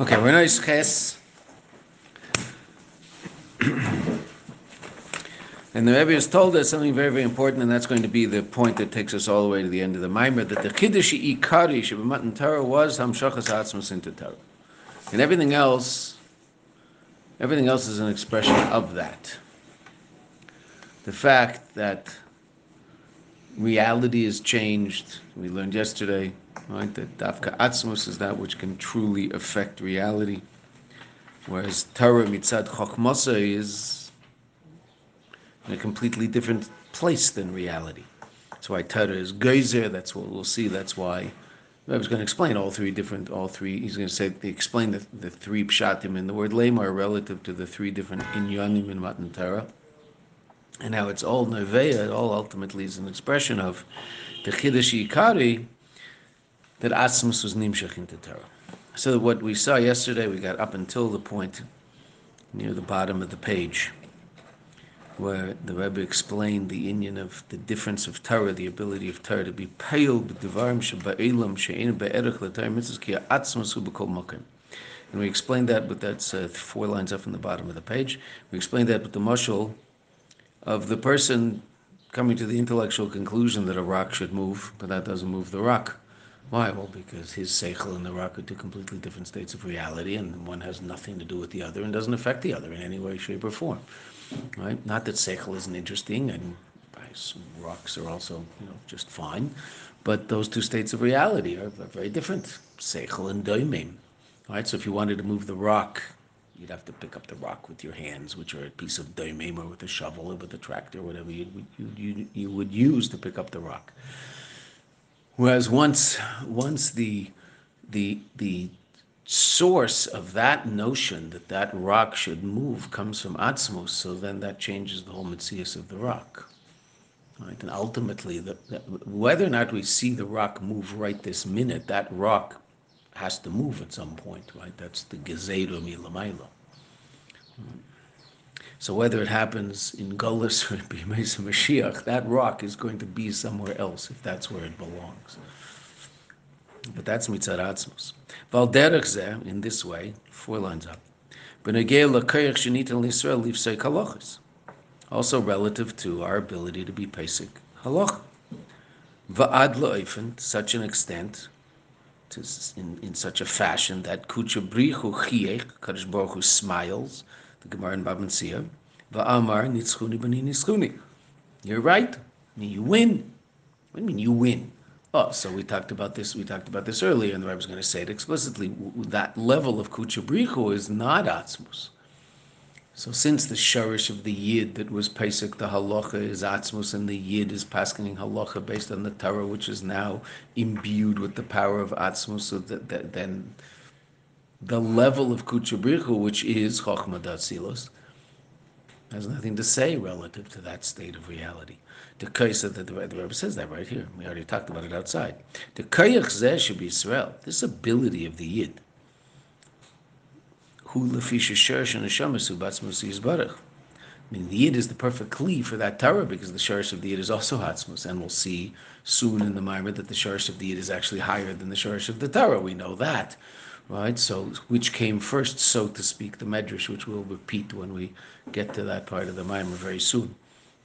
Okay, we're going to discuss. And the Rebbe has told us something very, very important, and that's going to be the point that takes us all the way to the end of the Maimer, that the Chiddush Ikari Sheb'Matan Torah was Hamshachas Ha'atzmos into Torah. And everything else is an expression of that. The fact that reality is changed. We learned yesterday, right, that Dafka Atzmos is that which can truly affect reality, whereas Torah Mitzad Chochmasa is in a completely different place than reality. That's why Torah is Geyser. That's what we'll see. That's why I was going to explain all three. He's going to say explain the three pshatim in the word lemar relative to the three different inyanim in Matan Torah. And how it's all neveya, it all ultimately is an expression of the Chiddush Ikari that Atzmos was nimshach into Torah. So what we saw yesterday, we got up until the point near the bottom of the page, where the Rebbe explained the inyan of the difference of Torah, the ability of Torah to be payul b'divarim she'ba'elam she'ein ba'erech l'Torah mitzvos ki ha'atzmos hu b'kol makom. And we explained that, but that's 4 lines up from the bottom of the page. We explained that with the mashal of the person coming to the intellectual conclusion that a rock should move, but that doesn't move the rock. Why? Well, because his seichel and the rock are two completely different states of reality, and one has nothing to do with the other and doesn't affect the other in any way, shape, or form. Right? Not that seichel isn't interesting, and rocks are also, just fine, but those two states of reality are very different, seichel and doimim. Right? So if you wanted to move the rock, you'd have to pick up the rock with your hands, which are a piece of doimim, or with a shovel, or with a tractor, whatever you would use to pick up the rock. Whereas once the source of that notion that rock should move comes from Atzmos, so then that changes the whole metzius of the rock. Right? And ultimately, whether or not we see the rock move right this minute, that rock has to move at some point, right? That's the gezeira milamaila. So whether it happens in Golus or in B'yemei Mashiach, that rock is going to be somewhere else if that's where it belongs. But that's mitzad atzmos. Val derech zeh, in this way, 4 lines up. B'negei l'koyach shenitan l'Yisrael l'ifsek halachos. Also relative to our ability to be pesek halach. Va'ad l'oifen, to such an extent, in such a fashion that Kucha Brihu Chiech, Kadosh Baruch Hu smiles, the Gemara in Bab Metzia, Va'amar Nitzchuni B'ni Nitzchuni. You're right. You win. What do you mean you win? Oh, so we talked about this. We talked about this earlier, and the Rebbe was going to say it explicitly. That level of Kucha Brihu is not Atzmos. So since the shorish of the Yid that was Pesach, the Halacha is Atzmos, and the Yid is paskening Halacha based on the Torah, which is now imbued with the power of Atzmos, so that then the level of Kucha Brichu, which is Chochmah D'Atzilos, has nothing to say relative to that state of reality. The Kaisa, the Rebbe says that right here. We already talked about it outside. The Kayach Zeh should be Israel. This ability of the Yid, I mean, the Yid is the perfect kli for that Torah, because the shorish of the Yid is also Atzmos, and we'll see soon in the Maimer that the shorish of the Yid is actually higher than the shorish of the Torah. We know that, right? So, which came first, so to speak, the Medrash, which we'll repeat when we get to that part of the Maimer very soon,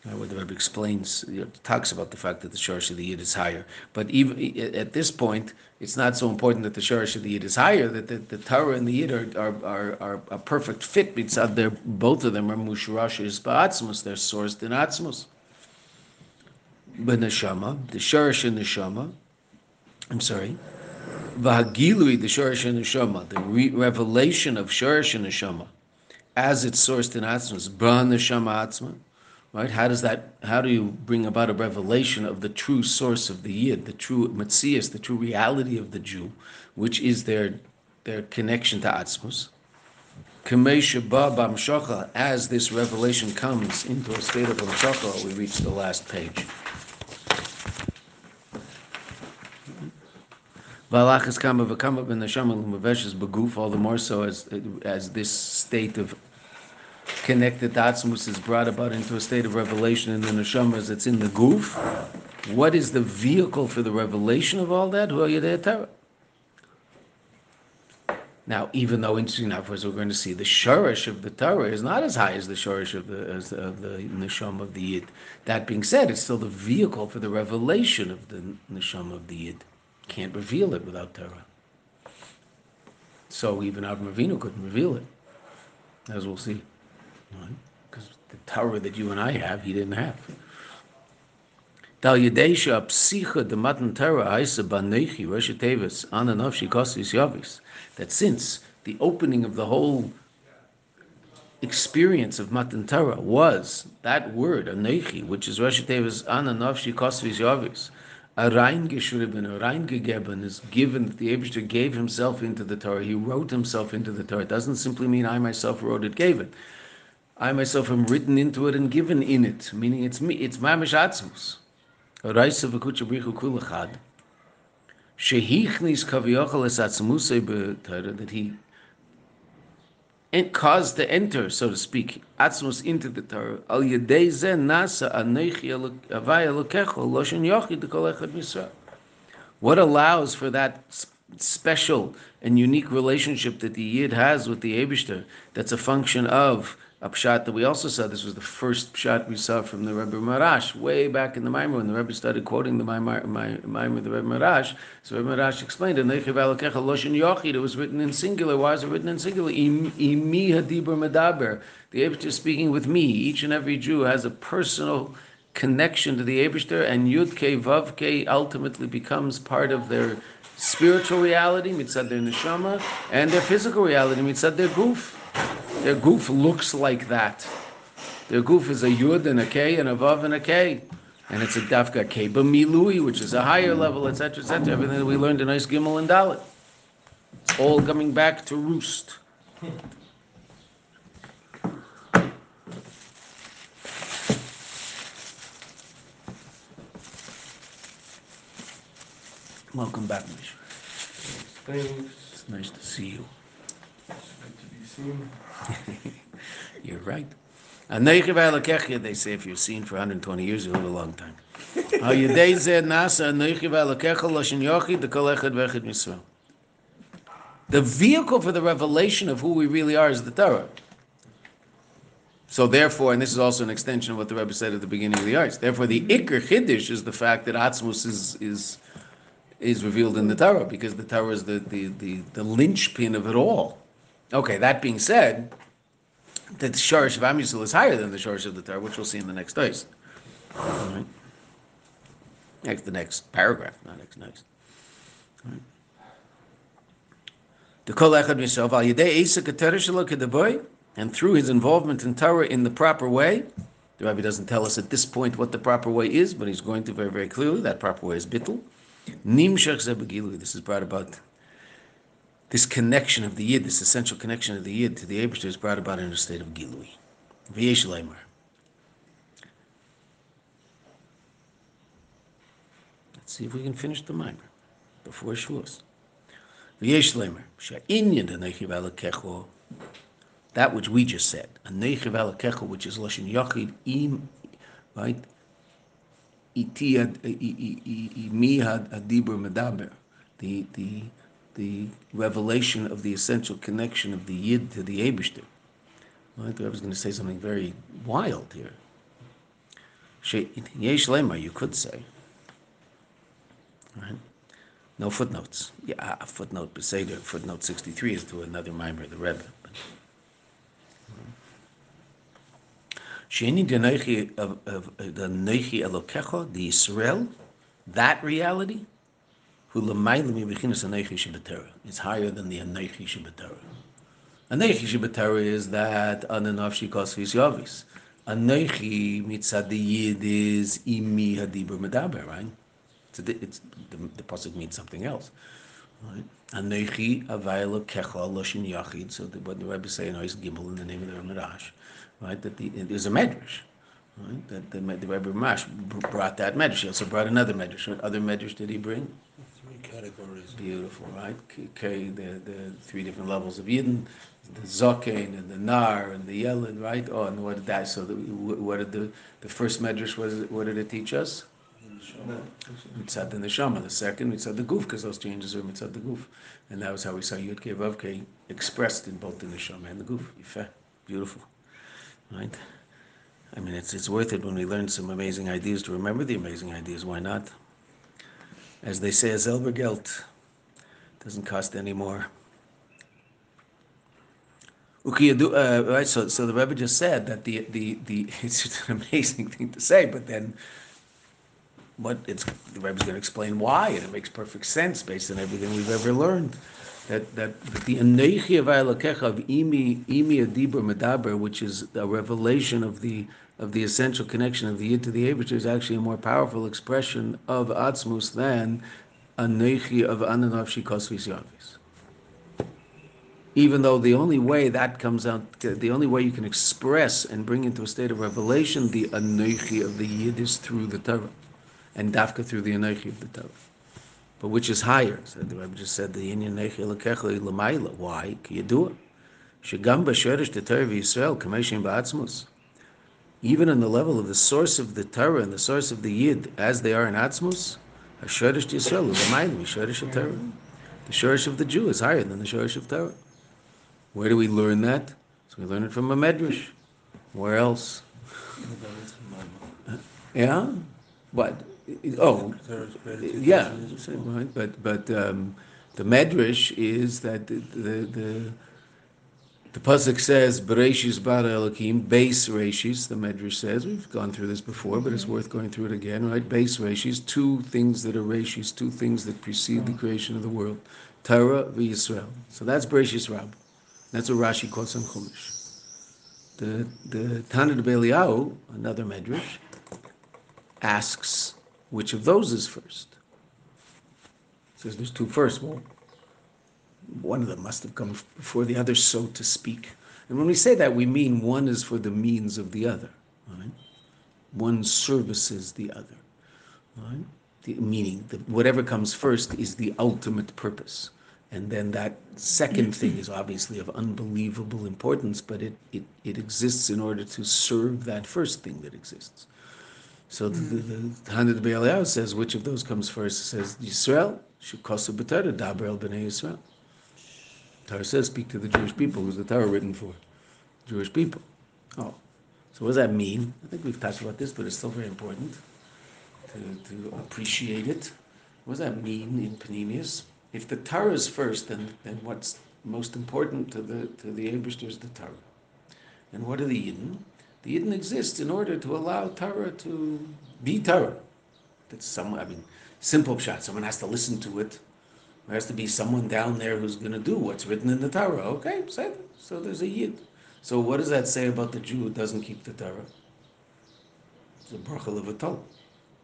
where the Rebbe explains, talks about the fact that the shorish of the Yid is higher. But even at this point, it's not so important that the shorish of the Yid is higher, that the Torah and the Yid are a perfect fit. Both of them are mushurashis ba'atzmos, they're sourced in Atzmos. But neshama, the shorish in neshama, v'hagilui, the shorish in neshama, the revelation of shorish in neshama, as it's sourced in Atzmos, bra neshama atzma. Right? How do you bring about a revelation of the true source of the Yid, the true Metzias, the true reality of the Jew, which is their connection to Atzmos? Kamei Sheba B'Amshocha, as this revelation comes into a state of Amshocha, we reach the last page. V'alachas kama v'kama b'neshama l'maveshes b'guf, all the more so as this state of connected to Atzmos is brought about into a state of revelation in the neshama as it's in the guf. What is the vehicle for the revelation of all that? Now, even though, interesting enough, as we're going to see, the shoresh of the Torah is not as high as the shoresh of the neshama of the Yid. That being said, it's still the vehicle for the revelation of the neshama of the Yid. Can't reveal it without Torah. So even Avraham Avinu couldn't reveal it, as we'll see. Right? Because the Torah that you and I have, he didn't have. Talyadesha psicha de matan Torah haisa banechi reshetevis ananavshi kosis yavis. That since the opening of the whole experience of Matan Torah was that word anechi, which is reshetevis ananavshi kosis yavis. A rein geschrieben, a rein gegeben is given that the Eibishter gave himself into the Torah. He wrote himself into the Torah. It doesn't simply mean I myself wrote it, gave it. I myself am written into it and given in it, meaning it's me, it's mamish atzmus. A reisa v'kutsha brichu kulachad. Shehichnis kaviyachal es atzmusei b'Torah, that he caused to enter, so to speak, atzmos into the Torah. Al yedei ze nasa anechi avai elokecho loshen yochid kol echad misra. What allows for that special and unique relationship that the Yid has with the Eibishter? That's a function of a pshat that we also saw. This was the first pshat we saw from the Rebbe Marash way back in the Maimar when the Rebbe started quoting the Maimar of the Rebbe Marash. So Rebbe Marash explained, it was written in singular. Why is it written in singular? Imi hadiber medaber. The Eibishter is speaking with me. Each and every Jew has a personal connection to the Eibishter, and Yudke Vavke ultimately becomes part of their spiritual reality, mitzad their neshama, and their physical reality, mitzad their goof. Their goof looks like that. Their goof is a yud and a k and a vav and a k. And it's a dafka k b'milui, which is a higher level, etc., etc. Everything that we learned in Ois Gimel and Dalet. It's all coming back to roost. Welcome back, Mish. Thanks. It's nice to see you. You're right. They say if you're seen for 120 years, you live a long time. The vehicle for the revelation of who we really are is the Torah. So therefore, and this is also an extension of what the Rebbe said at the beginning of the Arts, therefore the Iker Chiddush is the fact that Atzmus is revealed in the Torah, because the Torah is the linchpin of it all. Okay, that being said, the Shoresh of Am Yisrael is higher than the Shoresh of the Torah, which we'll see in the next dais. Right. Next, the next paragraph, not next dais. Right. The Kol Echad Yisrael Al Yedei Eisa Keterah Shelo Kedaboy, and through his involvement in Torah in the proper way, the Rabbi doesn't tell us at this point what the proper way is, but he's going to very, very clearly. That proper way is Bittul. Nimshach Ze Begilui. This is brought about. This connection of the Yid, this essential connection of the Yid to the Eibishter is brought about in a state of Gilui. V'yesh leimar. Let's see if we can finish the Mimer before Shavuos. V'yesh leimar. Sha'inyan anechiv alakecho. That which we just said. Anechiv alakecho, which is Lashon Yachid, im, right? Iti imihad adibur medaber. The revelation of the essential connection of the Yid to the Eibishter. Well, I thought I was going to say something very wild here. Yesh leimar, you could say. Right? No footnotes. Yeah, a footnote Beseder, footnote 63 is to another Mimer, the Rebbe. Sheini denechi of the nechi elokecho, the Yisrael, that reality. It's higher than the Anechi Shebetorah. Anechi Shebetorah is that Ananavshi Kosvis Yavis. Anechi Mitzad the Yid is Imi Hadibur Medaber, right? The pasuk means something else. Anechi Avaylo Kecha Loshin Yachid. So what the Rebbe say in Ois Gimel in the name of the Rebbe Marash, right? That there's a medrash. Right? That the Rebbe Marash brought that medrash. He also brought another medrash. What other medrash did he bring? Categories. Beautiful, right? Okay, the three different levels of Yidden, the Zokain and the Nar and the Yelin, right? Oh, and what did that? So, what did the first medrash? What did it teach us? mitzad the neshama. The second mitzad the guf, because those changes were mitzad the guf, and that was how we saw Yud Kei Vav Kei expressed in both the neshama and the guf. Beautiful, right? I mean, it's worth it when we learn some amazing ideas to remember the amazing ideas. Why not? As they say, selber Geld doesn't cost any more. Right, so the Rebbe just said that the it's just an amazing thing to say, but then the Rebbe's going to explain why, and it makes perfect sense based on everything we've ever learned. That the Anochi V'Elokecha of Imi Adibur Medaber, which is a revelation of the essential connection of the Yid to the Eibusher, is actually a more powerful expression of Atzmus than Anochi of Ananavshi Kosvis Yarvis. Even though the only way that comes out, the only way you can express and bring into a state of revelation the Anochi of the Yid is through the Torah, and Dafka through the Anochi of the Torah. But which is higher? So the Rebbe just said the Inyan Neichi Lekechli Lamaila. Why? Kiyadua. Shegam b'sherish the Torah v'Yisrael kameshim ba'atzmus. Even on the level of the source of the Torah and the source of the Yid, as they are in Atzmus, hasherish Yisrael Lamaila v'sherish the Torah. The sherish of the Jew is higher than the sherish of Torah. Where do we learn that? So we learn it from a medrash. Where else? Yeah. What? Oh, yeah, right. But the medrash is that the pasuk says Bereshis bara Elokim, base Reshis. The medrash says, we've gone through this before, but it's worth going through it again, right? Base Reshis, two things that are Reshis, two things that precede the creation of the world, Torah v'Yisrael. So that's Bereshis Rab. That's what Rashi quotes on Chumash. The Tana de Beliau, another medrash, asks, which of those is first? It says there's two first. Well, one of them must have come before the other, so to speak. And when we say that, we mean one is for the means of the other. Right? One services the other. Right? Meaning that whatever comes first is the ultimate purpose. And then that second thing is obviously of unbelievable importance, but it exists in order to serve that first thing that exists. So the Tana de Beliau says, which of those comes first? It says, Yisrael, Shekosu b'Torah, Daber el b'nei Yisrael. Torah says, speak to the Jewish people. Who's the Torah written for? Jewish people. Oh, so what does that mean? I think we've touched about this, but it's still very important to appreciate it. What does that mean in Panemius? If the Torah is first, then what's most important to the Eibusher is the Torah. And what are the Yidden? The Yidden exists in order to allow Torah to be Torah. That's simple pshat. Someone has to listen to it. There has to be someone down there who's going to do what's written in the Torah. Okay, so there's a Yid. So what does that say about the Jew who doesn't keep the Torah? It's a bracha levatol.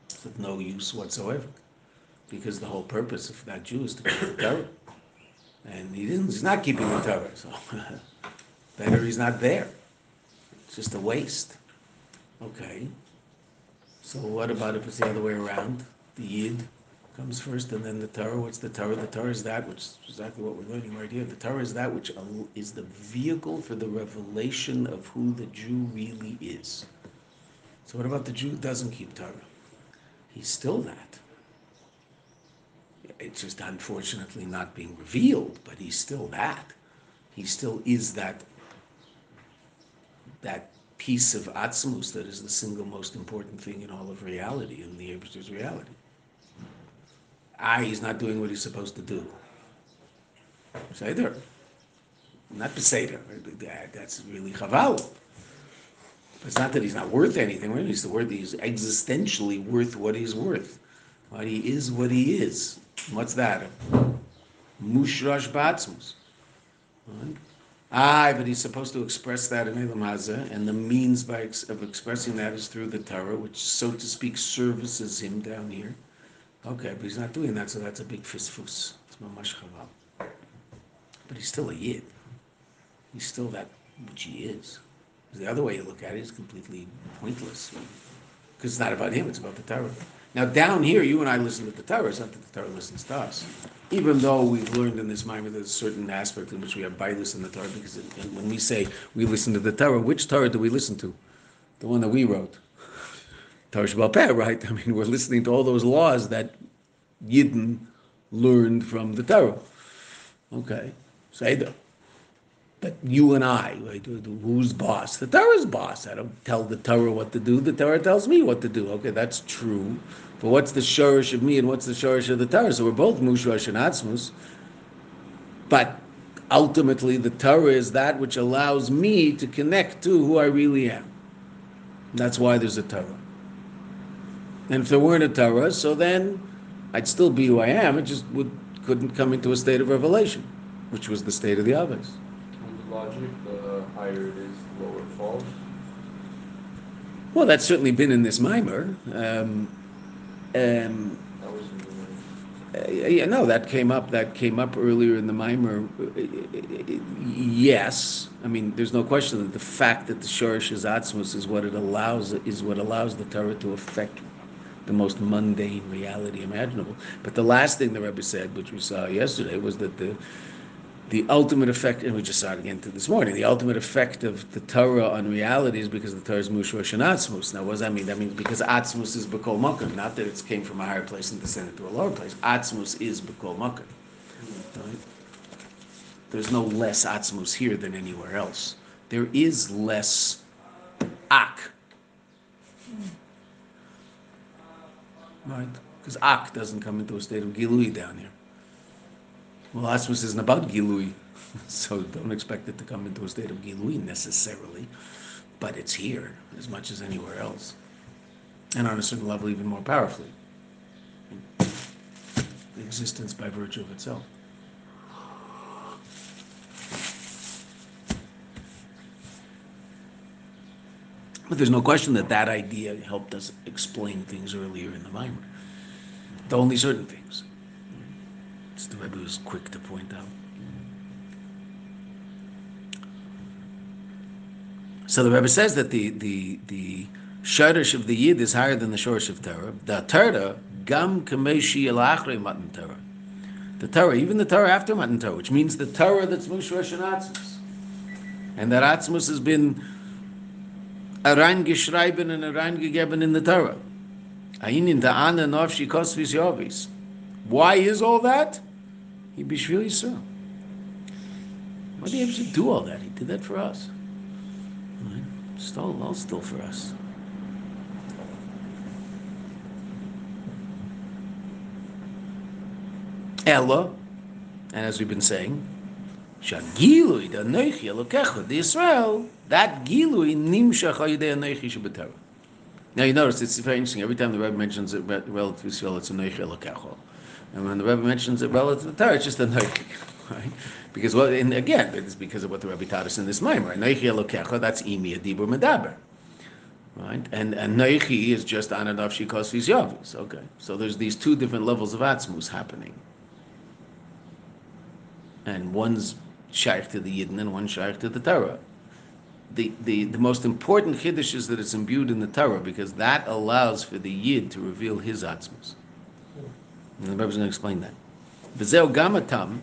It's of no use whatsoever. Because the whole purpose of that Jew is to keep the Torah. And he's not keeping the Torah. So better he's not there. Just a waste. Okay. So what about if it's the other way around? The Yid comes first and then the Torah. What's the Torah? The Torah is that, which is exactly what we're learning right here. The Torah is that which is the vehicle for the revelation of who the Jew really is. So what about the Jew who doesn't keep Torah? He's still that. It's just unfortunately not being revealed, but he's still that. He still is that piece of Atzmus that is the single most important thing in all of reality, in the Eibusher's reality. He's not doing what he's supposed to do. Seder. Not Peseder. That's really Chaval. It's not that he's not worth anything. Right? He's existentially worth what he's worth. But he is what he is. What's that? Mushrash b'Atzmus. Right? But he's supposed to express that in Eilam Hazeh, and the means of expressing that is through the Torah, which, so to speak, services him down here. Okay, but he's not doing that, so that's a big fisfus. It's mamash chaval. But he's still a Yid. He's still that which he is. The other way you look at it is completely pointless. Because it's not about him, it's about the Torah. Now down here, you and I listen to the Torah. It's not that the Torah listens to us. Even though we've learned in this Maimar there's a certain aspect in which we have bailus in the Torah, because when we say we listen to the Torah, which Torah do we listen to? The one that we wrote. Torah Shabbat, right? I mean, we're listening to all those laws that Yidden learned from the Torah. Okay, Seder. But you and I, right? Who's boss? The Torah's boss. I don't tell the Torah what to do. The Torah tells me what to do. Okay, that's true. But what's the shorish of me and what's the shorish of the Torah? So we're both mushrosh and atzmus. But ultimately, the Torah is that which allows me to connect to who I really am. That's why there's a Torah. And if there weren't a Torah, so then I'd still be who I am. It just couldn't come into a state of revelation, which was the state of the Avos. On the logic, the higher it is, the lower it falls? Well, that's certainly been in this mimer. That came up. That came up earlier in the mimer. Yes, I mean, there's no question that the fact that the shorish is atzmos is what allows the Torah to affect the most mundane reality imaginable. But the last thing the Rebbe said, which we saw yesterday, was that the ultimate effect, and we just saw it again this morning, the ultimate effect of the Torah on reality is because the Torah is mushrosh and atzmus. Now, what does that mean? That means because atzmus is b'kol makar, not that it came from a higher place and descended to a lower place. Atzmus is b'kol makar. Right? There's no less atzmus here than anywhere else. There is less ak. Right? Because ak doesn't come into a state of gilui down here. Well, Atzmus isn't about Gilui, so don't expect it to come into a state of Gilui necessarily, but it's here as much as anywhere else, and on a certain level even more powerfully. The existence by virtue of itself. But there's no question that that idea helped us explain things earlier in the Maimar. The only certain things. The Rebbe was quick to point out. So the Rebbe says that the shorish of the Yid is higher than the shorish of Torah. The Torah, gam kameshi elachre matan Torah. The Torah, even the Torah after matan Torah, which means the Torah that's mushrosh and atzmus, and that atzmus has been arangishreiben and arangegeben in the Torah. Ainin ta'ana nafshi kosvis yovis. Why is all that? He bishvili sir. Why did he have to do all that? He did that for us. Right? All still for us. Ella, and as we've been saying, Shagilui da Noichi Elokecha the Israel, that Gilui Nimshach Hayde Noichi Shabbatara. Now you notice it's very interesting. Every time the Rebbe mentions it relative to Israel, it's a Noichi Elokecha. And when the Rebbe mentions it relative to the Torah, it's just a Noichi, right? Because, well, and again, it's because of what the Rebbe taught us in this Maimar. Noichi Elokecha, that's Imi Adibur Medaber, right? And Noichi is just Anadav Shikos Vizyavis, okay? So there's these two different levels of Atzmus happening. And one's Shaykh to the Yidden and one's Shaykh to the Torah. The most important Chiddush is that it's imbued in the Torah, because that allows for the Yid to reveal his Atzmus. And the Rebbe's going to explain that. V'zeu gamatam,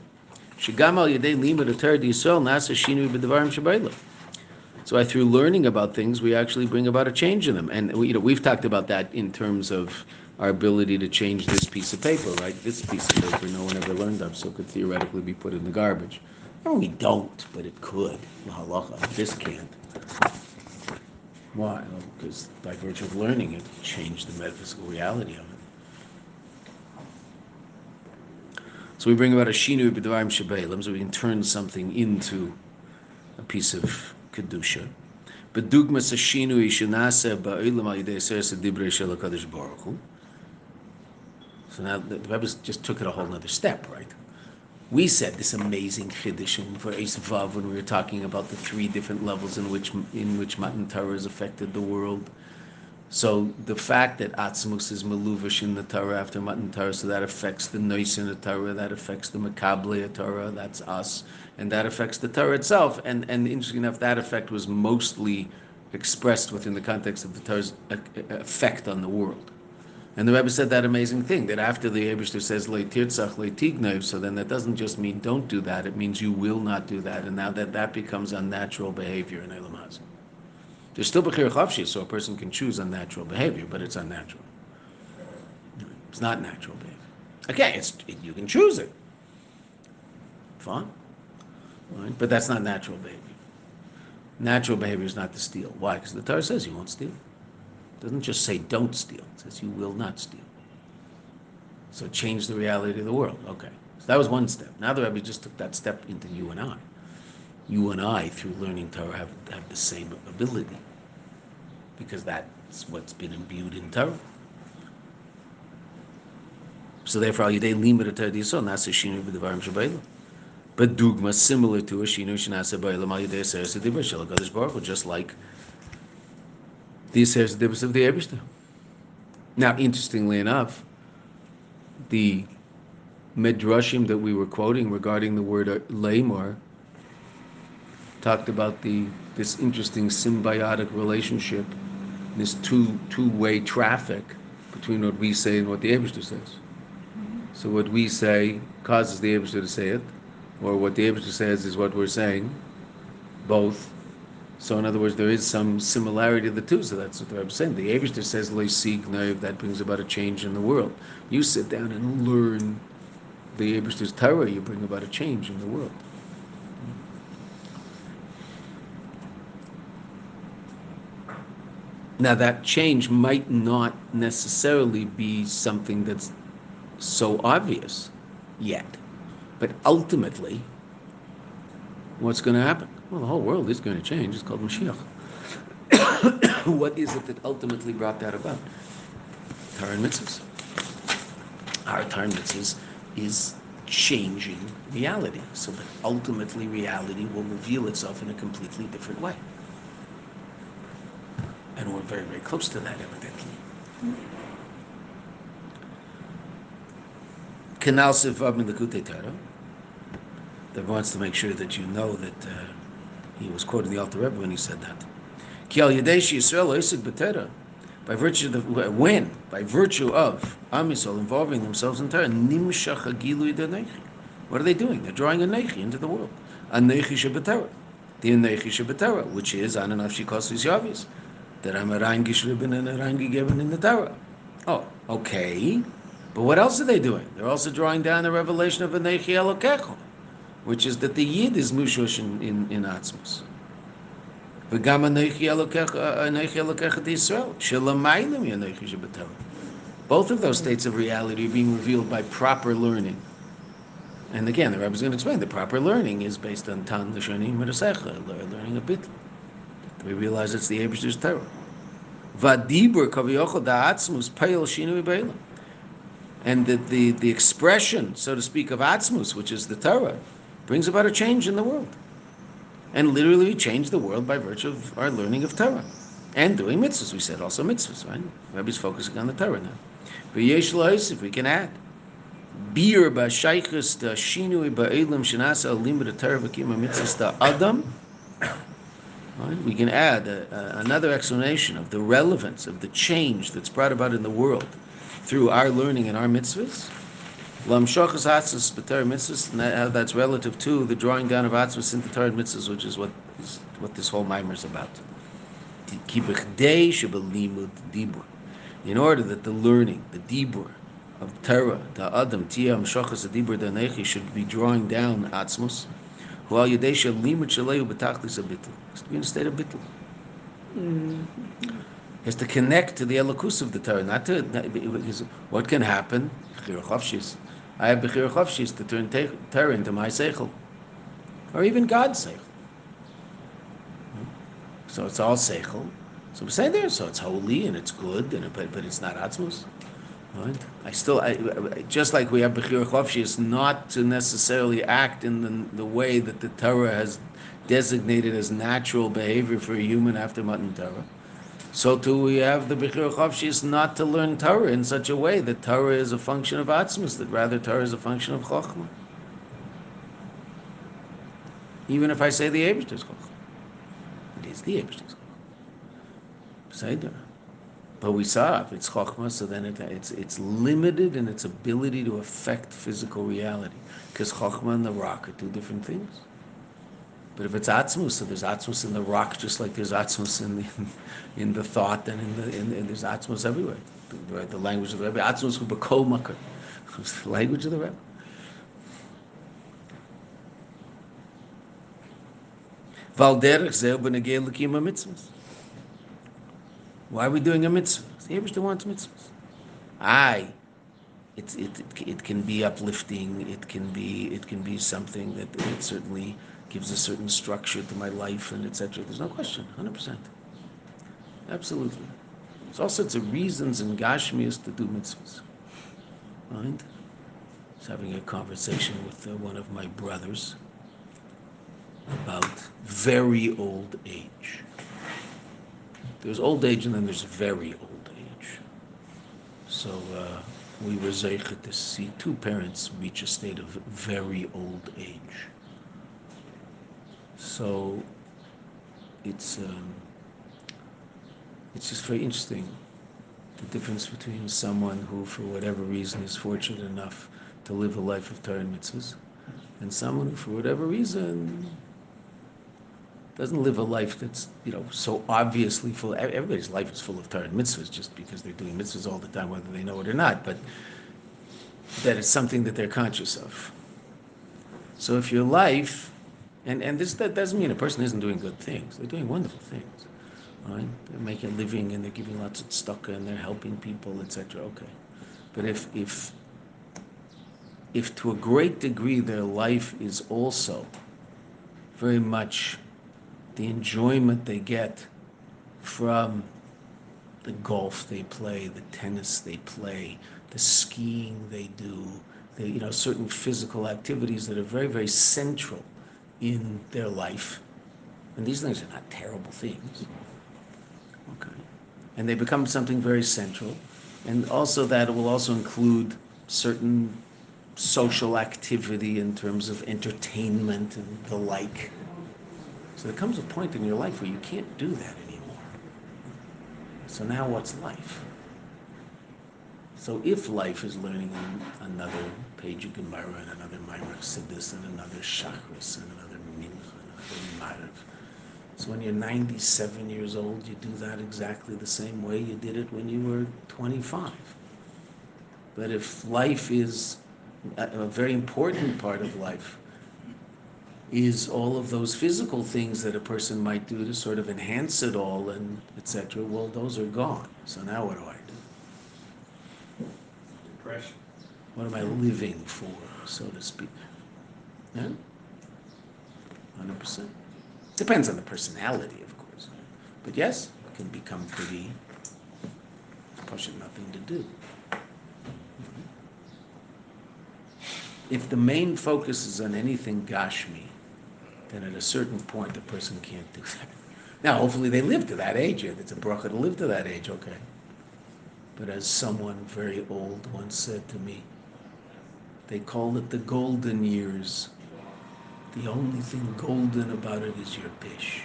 shegam al yedei limud haTorah d'Yisrael nasa shinui b'devarim shebaylo. So through learning about things, we actually bring about a change in them. And we've talked about that in terms of our ability to change this piece of paper, right? This piece of paper no one ever learned of, so it could theoretically be put in the garbage. No, we don't, but it could. Halacha, this can't. Why? Well, because by virtue of learning it, changed the metaphysical reality of it. So we bring about a shinui b'dvarim shebe'elim, so we can turn something into a piece of kedusha. B'dugmas hashinui shenaseh ba'olam al yedei seres hadibrei shel HaKadosh Baruch Hu. So now the Rebbe just took it a whole other step, right? We said this amazing chiddush for Eis Vav when we were talking about the three different levels in which Matan Torah has affected the world. So the fact that Atzmus is meluvish in the Torah after Matan Torah, so that affects the nois in the Torah, that affects the makablei Torah, that's us, and that affects the Torah itself. And interesting enough, that effect was mostly expressed within the context of the Torah's effect on the world. And the Rebbe said that amazing thing, that after the Eibishter says Lo tirtzach, lo tignav, so then that doesn't just mean don't do that, it means you will not do that, and now that becomes unnatural behavior in Olam Hazeh. There's still bechira chafshis, so a person can choose unnatural behavior, but it's unnatural. It's not natural behavior. Okay, you can choose it. Fine. Right? But that's not natural behavior. Natural behavior is not to steal. Why? Because the Torah says you won't steal. It doesn't just say don't steal. It says you will not steal. So change the reality of the world. Okay. So that was one step. Now the Rebbe just took that step into you and I. You and I, through learning Torah, have the same ability. Because that's what's been imbued in Torah. So therefore, al yidei limud Torah d'Yisrael na'aseh shinui b'divarim shebe'elam. But dugma similar to a shinui shena'aseh b'elam al yidei aseres hadibros shel HaKadosh Baruch Hu, just like the aseres hadibros of the Eibishter. Now, interestingly enough, the midrashim that we were quoting regarding the word lamor talked about this interesting symbiotic relationship, this two-way traffic between what we say and what the Eibishter says. So what we say causes the Eibishter to say it, or what the Eibishter says is what we're saying, both. So in other words, there is some similarity to the two, so that's what the Rebbe is saying. The Eibishter says, that brings about a change in the world. You sit down and learn the Eibishter's Torah, you bring about a change in the world. Now that change might not necessarily be something that's so obvious yet, but ultimately what's going to happen? Well, the whole world is going to change. It's called Mashiach. What is it that ultimately brought that about? Torah and mitzvahs. Our Torah and mitzvahs is changing reality, so that ultimately reality will reveal itself in a completely different way, and we're very, very close to that, evidently. Kanal Sivav in the Likutei Torah. That wants to make sure that you know that he was quoting the Alter Rebbe when he said that. Ki al yedei sheYisrael osek b'Torah, by virtue of Am Yisrael involving themselves in Torah, nimshach hagilui d'Aneichi. What are they doing? They're drawing a neichi into the world. Aneichi sheB'Torah, the Aneichi sheB'Torah, which is an nafshi kosus yavis, that I'm a rangish ribbon and a rangi given in the Torah. Oh, okay. But what else are they doing? They're also drawing down the revelation of Anechi Elokecho, which is that the Yid is Mushush in Atzmos. V'gam Anechi Elokecho Yisrael, Shelamaylim Yanechi Shebetorah. Both of those states of reality are being revealed by proper learning. And again, the Rebbe is going to explain the proper learning is based on Tan L'Shoni Merasecha, learning a bit. We realize it's the Eibishter's Torah. V'adibur kaviyochol da'atzmus peil shinui b'elam. And that the expression, so to speak, of Atzmus, which is the Torah, brings about a change in the world. And literally we change the world by virtue of our learning of Torah. And doing mitzvahs, we said also mitzvahs, right? Rebbe's focusing on the Torah now. V'yesh la'osif, we can add. Bir ba'shaychus da shinui ba'elam shenasa alim b'Torah v'kima mitzvahs da adam. Right? We can add another explanation of the relevance of the change that's brought about in the world through our learning and our mitzvahs. L'amshachas atzmos b'Torah mitzvahs, how that's relative to the drawing down of atzmos into Torah mitzvahs, which is what this whole mimer is about. In order that the learning, the dibur of Torah, the adam, tia amshachas adibur d'Anechi should be drawing down atzmos. We are in a state of bittul. It has to connect to the elokus of the Torah, what can happen? I have bechira chafshis to turn Torah into my seichel, or even God's seichel. So it's all seichel. So we're saying there, so it's holy and it's good, and but it's not atzmos. Right? I just like we have bechira chafshis not to necessarily act in the way that the Torah has designated as natural behavior for a human after Matan Torah, so too we have the bechira chafshis not to learn Torah in such a way that Torah is a function of atzmos, that rather Torah is a function of chokhmah. Even if I say the Eibishter's chokhmah, it is the Eibishter's chokhmah. Say Torah. But we saw, if it's chokhmah, so then it's limited in its ability to affect physical reality. Because chokhmah and the rock are two different things. But if it's atzmus, so there's atzmus in the rock, just like there's atzmus in the thought, and there's atzmus everywhere. Right, the language of the Rebbe, atzmus hu b'kol makom, the language of the Rebbe. Why are we doing a mitzvah? The Rebbe wants mitzvahs. It can be uplifting. It can be something that certainly gives a certain structure to my life, and etc. There's no question, 100%. Absolutely. There's all sorts of reasons in Gashmius to do mitzvahs. Right? I was having a conversation with one of my brothers about very old age. There's old age and then there's very old age. So we were zeichet to see two parents reach a state of very old age. So it's just very interesting, the difference between someone who, for whatever reason, is fortunate enough to live a life of Torah and mitzvahs, and someone who, for whatever reason, doesn't live a life that's, so obviously full. Everybody's life is full of Torah and mitzvahs just because they're doing mitzvahs all the time, whether they know it or not, but that is something that they're conscious of. So if your life... And that doesn't mean a person isn't doing good things. They're doing wonderful things, right? They're making a living and they're giving lots of tzedakah and they're helping people, etc. Okay, but if to a great degree their life is also very much the enjoyment they get from the golf they play, the tennis they play, the skiing they do, the, certain physical activities that are very, very central in their life, and these things are not terrible things, okay, and they become something very central, and also that it will also include certain social activity in terms of entertainment and the like. So there comes a point in your life where you can't do that anymore. So now what's life? So if life is learning another page of Gemara and another Maimar Siddis and another Shachris and another Mincha and another Marav, so when you're 97 years old, you do that exactly the same way you did it when you were 25. But if life is a very important part of life, is all of those physical things that a person might do to sort of enhance it all and etc. Well, those are gone. So now what do I do? What am I living for, so to speak? Yeah? 100%. Depends on the personality, of course. But yes, it can become pretty, pushing nothing to do. If the main focus is on anything Gashmi, then at a certain point the person can't do that. Now, hopefully they live to that age. It's a bracha to live to that age, okay. But as someone very old once said to me, they call it the golden years. The only thing golden about it is your pish.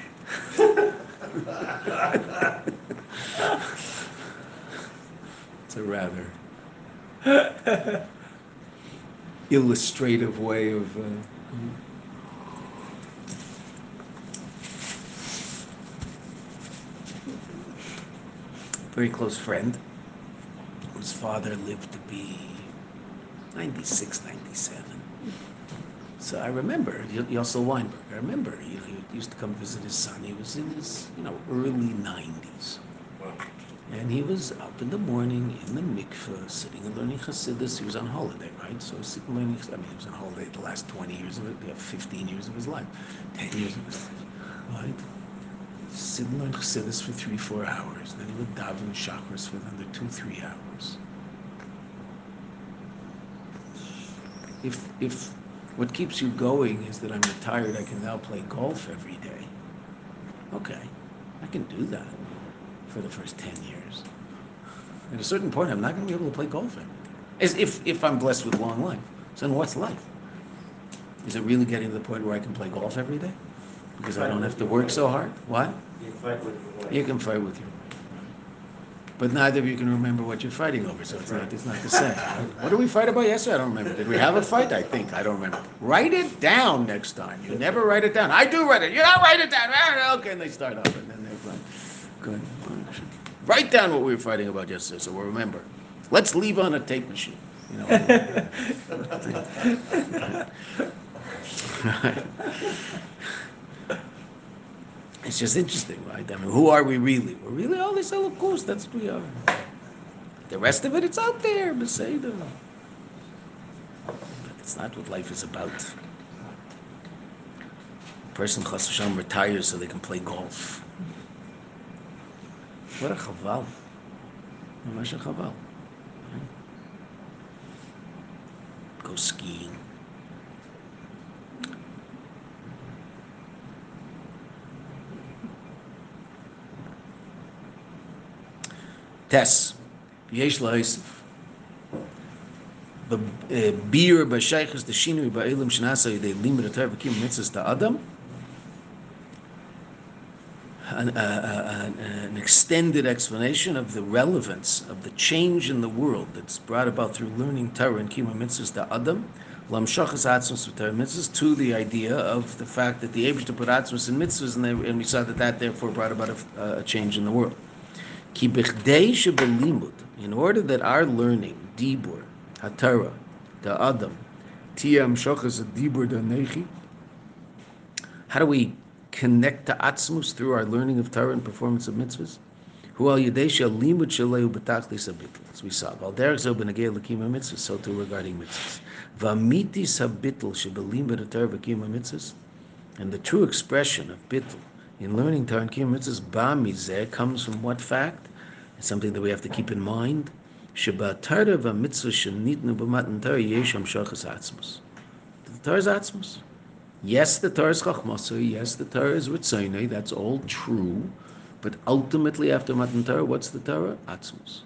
It's a rather illustrative way of... very close friend. His father lived to be 96, 97. So I remember, Yossel Weinberg, he used to come visit his son. He was in his, early 90s. And he was up in the morning in the mikveh, sitting and learning Hasidus. He was on holiday, right? So sitting learning Hasidus. He was on holiday the last 20 years of it, 15 years of his life, 10 years of his life, right? Sit and learn Chassidus for 3-4 hours. Then he would daven Shachris for another 2-3 hours. If what keeps you going is that I'm retired, I can now play golf every day. Okay, I can do that for the first 10 years. At a certain point, I'm not going to be able to play golf every day. As if I'm blessed with long life. So then what's life? Is it really getting to the point where I can play golf every day? Because I don't have to work so hard. What? You can fight with your wife. but neither of you can remember what you're fighting over, so it's not the same. What did we fight about yesterday? I don't remember. Did we have a fight? I think. I don't remember. Write it down next time. You never write it down. I do write it. You don't write it down. Okay, and they start up, and then they play. Good. Write down what we were fighting about yesterday, so we'll remember. Let's leave on a tape machine. You know. It's just interesting, right? I mean, who are we really? We're really all this, of course, that's what we are. The rest of it, it's out there, Beseder. But it's not what life is about. A person, Chas V'Shalom, retires so they can play golf. What a chaval. Mamash a chaval. Go skiing. Tess, Yesh Laisif. The beer by Sheikhs, the Shinui by Elim Shinasai, they limit the Torah Vakim Mitzvahs to Adam. An extended explanation of the relevance of the change in the world that's brought about through learning Torah and Kiyum Mitzvahs to Adam, Lamshachas Atzmos Torah Mitzvahs, to the idea of the fact that the Eibishter put Atzmos in Mitzvahs, and we saw that therefore brought about a change in the world. Ki bichdei shebelimud, in order that our learning dibur haTorah, the Adam, tiyam shachas dibur danechi. How do we connect to Atzmus through our learning of Torah and performance of mitzvahs? Hu al yedei shelimud shelehu b'tachlis habitl, as we saw. Al derech zo b'negei l'kiyum mitzvahs, so too regarding mitzvahs. V'amitis habitl shebelimud haTorah v'kiyum mitzvahs, and the true expression of bitl in learning Torah and Kiyum Mitzvahs, ba'mizeh, comes from what fact? It's something that we have to keep in mind. Sheba Torah v'mitzvah shenitnu b'matan Torah yesh hamshachas atzmos. The Torah is atzmos. Yes, the Torah is chachmasoi. Yes, the Torah is ritzonei. That's all true. But ultimately, after matan Torah, what's the Torah? Atzmos.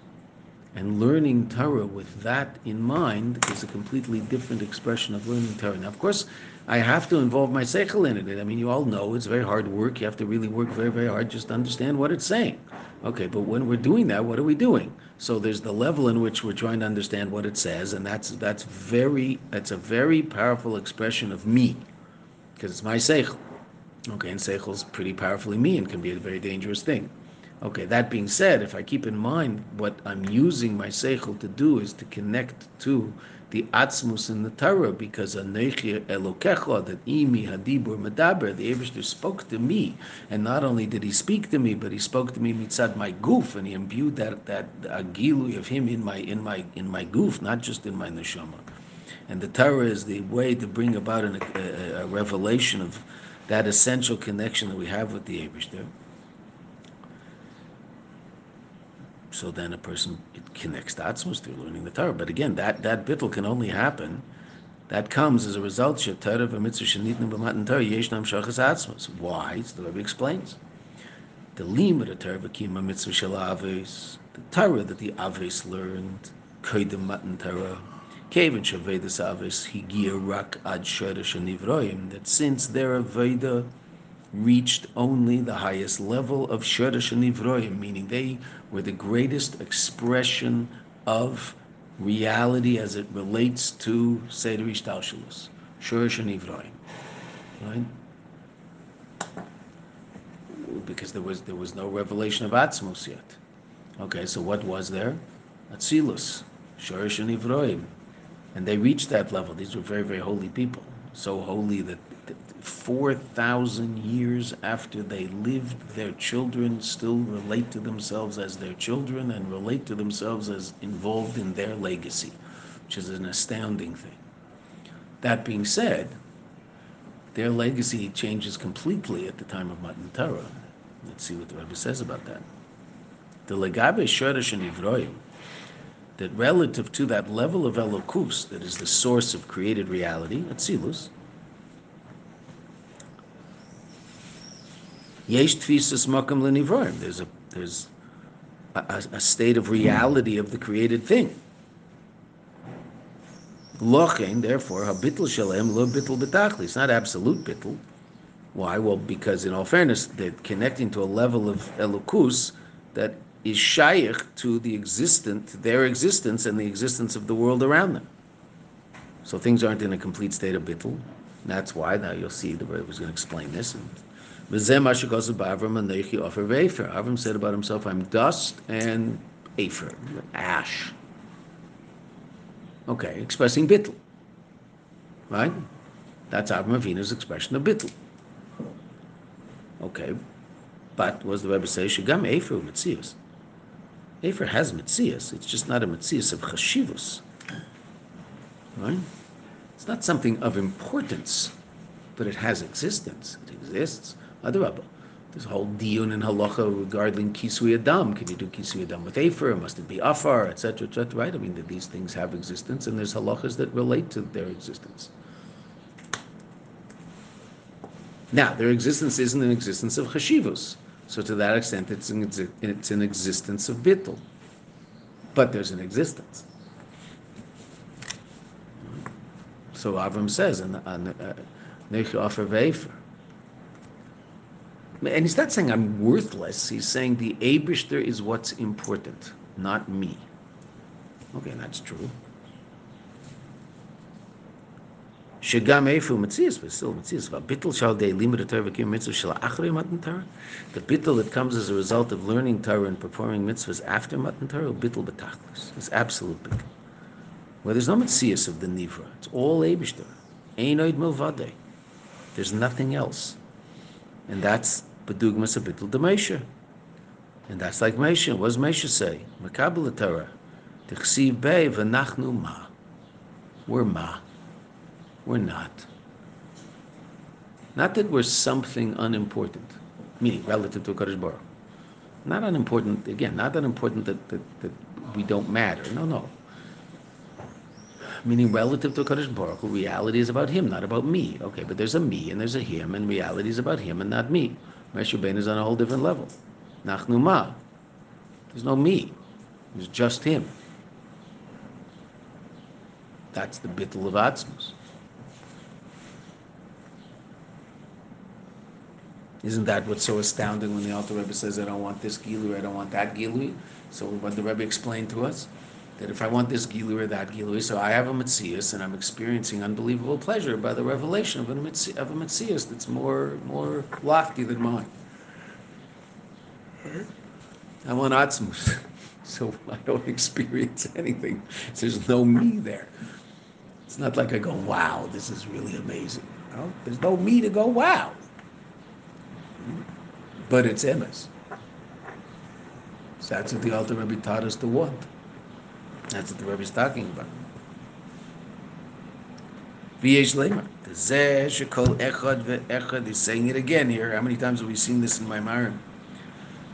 And learning Torah with that in mind is a completely different expression of learning Torah. Now, of course, I have to involve my seichel in it. I mean, you all know it's very hard work. You have to really work very, very hard just to understand what it's saying. Okay, but when we're doing that, what are we doing? So there's the level in which we're trying to understand what it says, and that's a very powerful expression of me, because it's my seichel. Okay, and seichel's pretty powerfully me and can be a very dangerous thing. Okay, that being said, if I keep in mind what I'm using my seichel to do is to connect to the atzmus in the Torah, because anechi elokecha, that imi hadibur medaber, the Eibishter spoke to me, and not only did he speak to me, but he spoke to me mitzad my goof, and he imbued that agilui of him in my goof, not just in my neshama. And the Torah is the way to bring about a revelation of that essential connection that we have with the Eibishter. So then a person, it connects to Atzmus through learning the Torah. But again, that bittul can only happen. That comes as a result. Why? It's the Rebbe explains. The limud haTorah v'kiyum mitzvah shel aves, the Torah that the aves learned, koydem matan Torah, kevin she'avedas aves higia rak ad shoresh hanivroim, that since their aveda reached only the highest level of Shoresh HaNivroim, meaning they were the greatest expression of reality as it relates to Seder Ishtalshelus, Shoresh HaNivroim, right? Because there was no revelation of Atzmos yet. Okay, so what was there? Atzilus, Shoresh HaNivroim, and they reached that level. These were very, very holy people, so holy that 4,000 years after they lived, their children still relate to themselves as their children and relate to themselves as involved in their legacy, which is an astounding thing. That being said, their legacy changes completely at the time of Matan Torah. Let's see what the Rebbe says about that. The Legabe Shoresh HaNivroim, that relative to that level of Elokus, that is the source of created reality, Atzilus, Yesh Tfisas Makom Lenivroim. There's a state of reality of the created thing. Lochein, therefore, habitl shalem lo bitl betachlis. It's not absolute bitl. Why? Well, because in all fairness, they're connecting to a level of elokus that is shaykh to the existent, their existence and the existence of the world around them. So things aren't in a complete state of bittul. That's why, now you'll see, the Rebbe was going to explain this. Avram said about himself, I'm dust and afer, ash. Okay, expressing bittul. Right? That's Avram Avinu's expression of bittul. Okay, but was the Rebbe say, Shigam afer mitzias. Afer has mitzias, it's just not a mitzias of chashivus. Right? It's not something of importance, but it has existence. It exists. Adarabba. This whole diyun and halacha regarding kisui adam. Can you do kisui adam with afer? Must it be afar? Etc. etc. Right? I mean, that these things have existence, and there's halachas that relate to their existence. Now, their existence isn't an existence of chashivus, so to that extent, it's an existence of bittul. But there's an existence. So Avram says, and he's not saying I'm worthless. He's saying the Eibishter is what's important, not me. Okay, that's true. The bittul that comes as a result of learning Torah and performing mitzvahs after Matan Torah, bittul b'tachlis, is absolute bittul. Well, there's no mitzias of the nivra. It's all Eibishter. Ein oid milvadei. There's nothing else. And that's bedugmas habittul de Moshe. And that's like Moshe. What does Moshe say? Makabel Torah. Tichsiv bei v'nachnu ma. We're ma. We're not. Not that we're something unimportant. Meaning, relative to HaKadosh Baruch Hu. Not unimportant, again, not unimportant that we don't matter. No. Meaning, relative to HaKadosh Baruch Hu, reality is about him, not about me. Okay, but there's a me and there's a him, and reality is about him and not me. Moshe Rabbeinu is on a whole different level. Nachnu ma. There's no me. There's just him. That's the bittul of Atzmos. Isn't that what's so astounding when the Alter Rebbe says, I don't want this gilui, I don't want that gilui? So what the Rebbe explained to us? That if I want this gilui or that gilui, so I have a mitzias and I'm experiencing unbelievable pleasure by the revelation of a mitzias that's more lofty than mine. I want atzmus, so I don't experience anything. There's no me there. It's not like I go, wow, this is really amazing. No, there's no me to go, wow. But it's emes. So that's what the Alter Rebbe taught us to want. That's what the Rebbe is talking about. V'yesh leimar. Zeh shekol echad ve'echad. He's saying it again here. How many times have we seen this in Maimarim?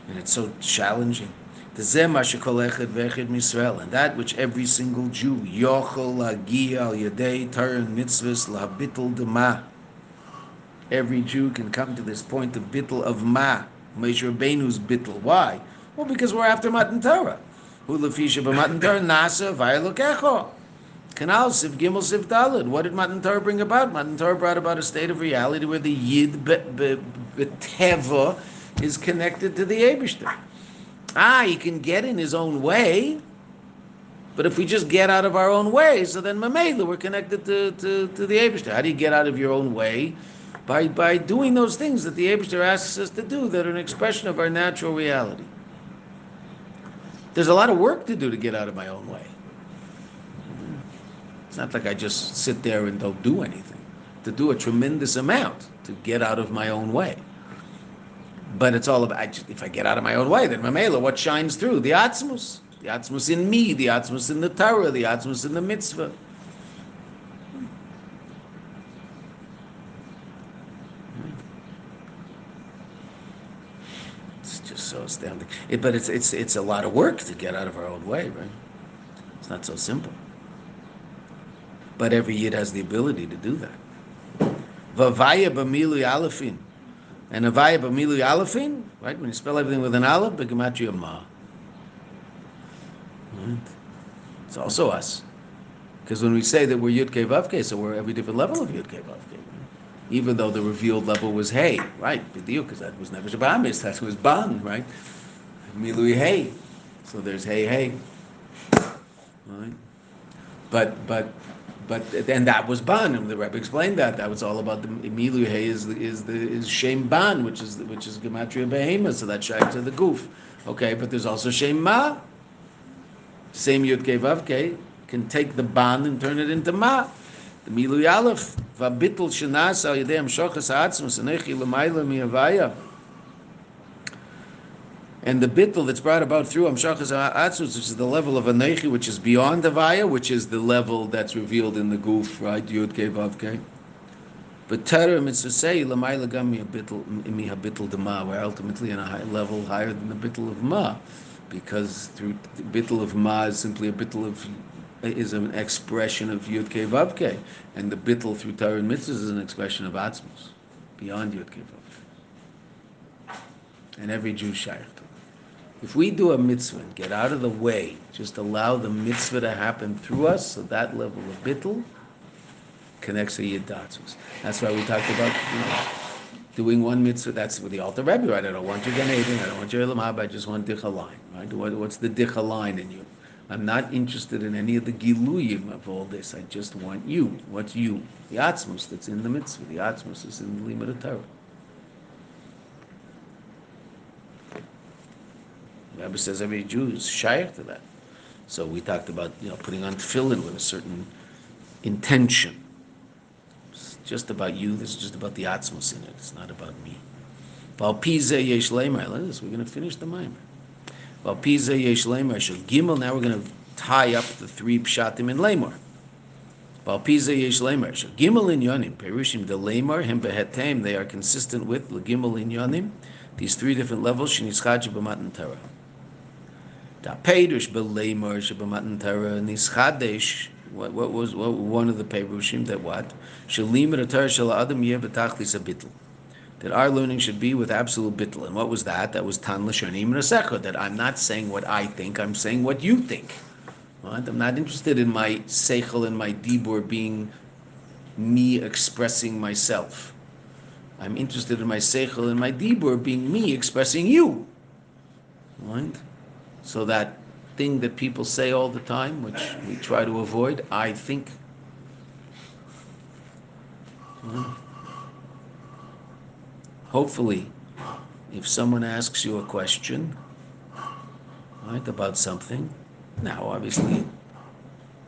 And it's so challenging. Zeh ma shekol echad ve'echad misrael. And that which every single Jew yochol lagia al yadei Torah and mitzvahs lahabittul dema. Every Jew can come to this point of bittul of ma. Moshe Rabbeinu's bittul. Why? Well, because we're after Matan Torah. What did Matan Torah bring about? Matan Torah brought about a state of reality where the Yid B'Teva is connected to the Eibishter. He can get in his own way, but if we just get out of our own way, so then Mamela, we're connected to the Eibishter. How do you get out of your own way? By doing those things that the Eibishter asks us to do that are an expression of our natural reality. There's a lot of work to do to get out of my own way. It's not like I just sit there and don't do anything. To do a tremendous amount to get out of my own way. But it's all about, if I get out of my own way, then Mamela, what shines through? The Atzmus. The Atzmus in me, the Atzmus in the Torah, the Atzmus in the mitzvah. So astounding, but it's a lot of work to get out of our own way, right? It's not so simple. But every Yid has the ability to do that. Vavaya b'milui alefin, and avaya b'milui alefin, right? When you spell everything with an aleph, b'gematria ma. Right? It's also us, because when we say that we're Yud Kei Vav Kei, so we're every different level of Yud Kei Vav Kei. Even though the revealed level was hey, right? Because that was never Shabbat, that was Ban, right? Milui Hey. So there's Hey Hey. Right? But that was Ban, and the Rebbe explained that. That was all about the Milui Hey is Shem Ban, which is Gematria Behema, so that's shaykh to the goof. Okay, but there's also Shem Ma. Same Yud Kei Vav Kei can take the Ban and turn it into Ma. The Milui Aleph, Vabitl Shanas Al Yedei Hamshachas Ha'atzmos Hanechi L'mayla Mihavaya. And the bittul that's brought about through Hamshachas Ha'atzmos, which is the level of Hanechi, which is beyond Havaya, which is the level that's revealed in the goof, right? Yud Kei Vav Kei. But Torah Mitzvasei L'mayla Gam Mihabitl D'ma. We're ultimately on a high level higher than the bittul of Ma, because through the bittul of Ma is simply a bittul of, is an expression of Yud Kei Vav Kei, and the bittul through Torah and Mitzvahs is an expression of Atzmos, beyond Yud Kei Vav Kei. And every Jew shaykh. If we do a mitzvah and get out of the way, just allow the mitzvah to happen through us, so that level of bittul connects to Yid Atzmos. That's why we talked about, you know, doing one mitzvah. That's with the Alter Rebbe, right? I don't want your Gan Eden, I don't want your Olam Haba, I just want Dicha line, right? What's the Dicha line in you? I'm not interested in any of the giluyim of all this. I just want you. What's you? The Atzmos that's in the mitzvah. The Atzmos is in the Limud Torah. The Rebbe says every Jew is shaykh to that. So we talked about, you know, putting on tefillin with a certain intention. It's just about you. This is just about the Atzmos in it. It's not about me. We're going to finish the Maimer. Now we're going to tie up the three pshatim in Lemur. They are consistent with Legimel in Yonim, these three different levels. What was one of the perushim that what? That our learning should be with absolute bittul. And what was that? That was Tan L'Shanim Rasecha, that I'm not saying what I think, I'm saying what you think. Right? I'm not interested in my seichel and my dibur being me expressing myself. I'm interested in my seichel and my dibur being me expressing you. Right? So that thing that people say all the time, which we try to avoid, I think. Right? Hopefully, if someone asks you a question, right, about something, now obviously it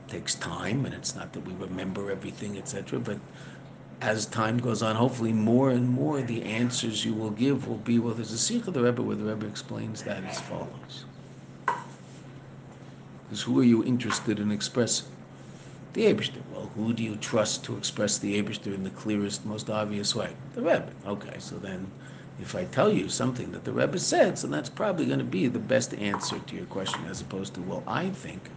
takes time, and it's not that we remember everything, etc., but as time goes on, hopefully more and more the answers you will give will be, well, there's a sikh of the Rebbe where the Rebbe explains that as follows. Because who are you interested in expressing? The Eibishter. Well, who do you trust to express the Eibishter in the clearest, most obvious way? The Rebbe. Okay, so then if I tell you something that the Rebbe said, so that's probably going to be the best answer to your question, as opposed to, well, I think.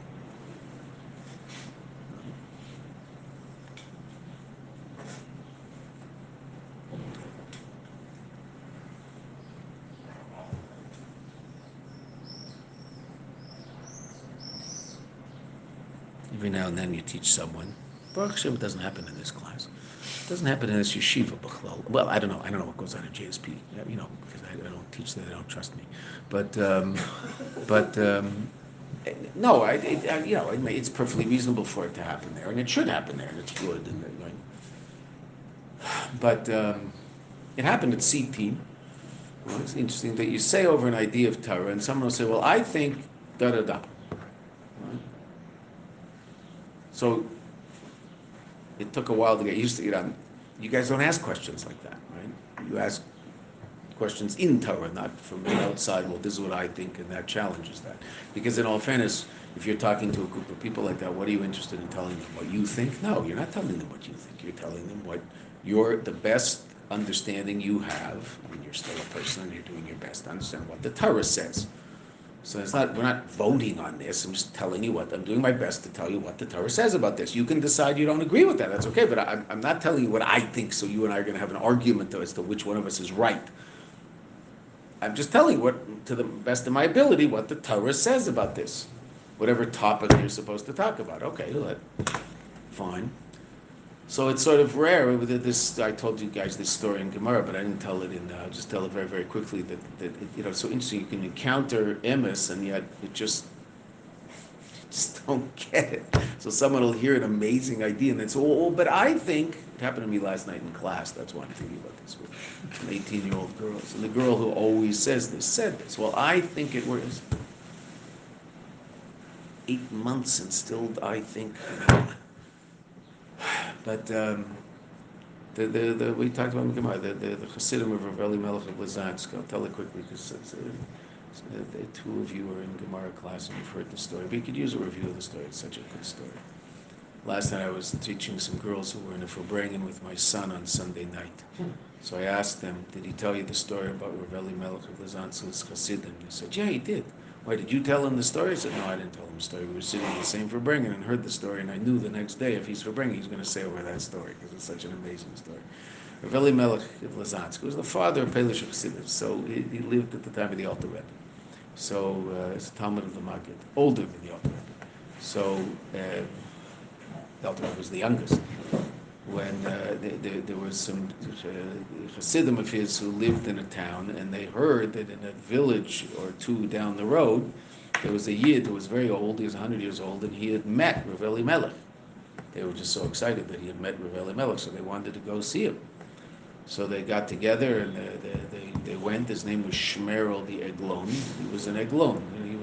Every now and then you teach someone. Baruch Hashem, it doesn't happen in this class. It doesn't happen in this yeshiva. Well, I don't know. I don't know what goes on in JSP. You know, because I don't teach there. They don't trust me. It's perfectly reasonable for it to happen there, and it should happen there, and it's good. And it happened at CT. Well, it's interesting that you say over an idea of Torah, and someone will say, "Well, I think da da da." So it took a while to get used to it. You guys don't ask questions like that, right? You ask questions in Torah, not from outside. Well, this is what I think, and that challenges that. Because in all fairness, if you're talking to a group of people like that, what are you interested in telling them? What you think? No, you're not telling them what you think. You're telling them what you're the best understanding you have. I mean, you're still a person, and you're doing your best to understand what the Torah says. So it's not, we're not voting on this. I'm just telling you what, I'm doing my best to tell you what the Torah says about this. You can decide you don't agree with that. That's okay, but I'm not telling you what I think, so you and I are going to have an argument as to which one of us is right. I'm just telling you what, to the best of my ability, what the Torah says about this. Whatever topic you're supposed to talk about. Okay, fine. So it's sort of rare. This, I told you guys this story in Gemara, but I didn't tell it in. I'll just tell it very, very quickly. It's so interesting. You can encounter emes, and yet it just don't get it. So someone will hear an amazing idea, and it's all. Oh, but I think it happened to me last night in class. That's why I'm thinking about this. With an 18-year-old girl, so the girl who always says this said this. Well, I think it works. 8 months and still, I think. But we talked about in Gemara, the Chassidim of Rav Elimelech of Lozansk. I'll tell it quickly because the two of you were in Gemara class and you've heard the story. But you could use a review of the story. It's such a good story. Last night I was teaching some girls who were in a Farbrengen with my son on Sunday night. So I asked them, did he tell you the story about Rav Elimelech of Lozansk's Chassidim? They said, yeah, he did. Why, did you tell him the story? I said, no, I didn't tell him the story. We were sitting in the same Farbrengen and heard the story, and I knew the next day if he's Farbrengen, he's going to say over that story because it's such an amazing story. Rav Elimelech of Lozansk was the father of Pelish of Chassidim, so he lived at the time of the Alter Rebbe. So it's a Talmud of the Maggid, older than the Alter Rebbe. So the Alter Rebbe was the youngest. When there was some Chassidim of his who lived in a town, and they heard that in a village or two down the road, there was a Yid who was very old, he was 100 years old, and he had met Rav Elimelech. They were just so excited that he had met Rav Elimelech, so they wanted to go see him. So they got together, and they went. His name was Shmerel the Eglon. He was an Eglon. He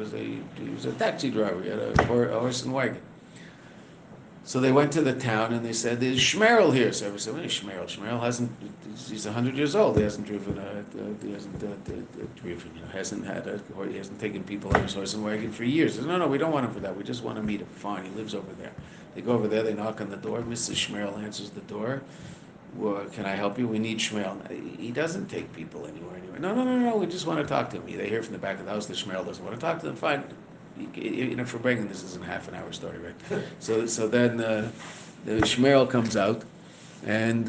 was a taxi driver. He had a horse and wagon. So they went to the town and they said, there's Shmerel here. So everyone said, what is Shmerel? Shmerel he's 100 years old. He hasn't driven, he hasn't taken people on his horse and wagon for years. They said, no, we don't want him for that. We just want to meet him. Fine, he lives over there. They go over there, they knock on the door. Mrs. Shmerel answers the door. Well, can I help you? We need Shmerel. He doesn't take people anywhere. No, we just want to talk to him. They hear from the back of the house that Shmerel doesn't want to talk to them. Fine. For Brengen, this is a half an hour story, right? So then the Shmerel comes out, and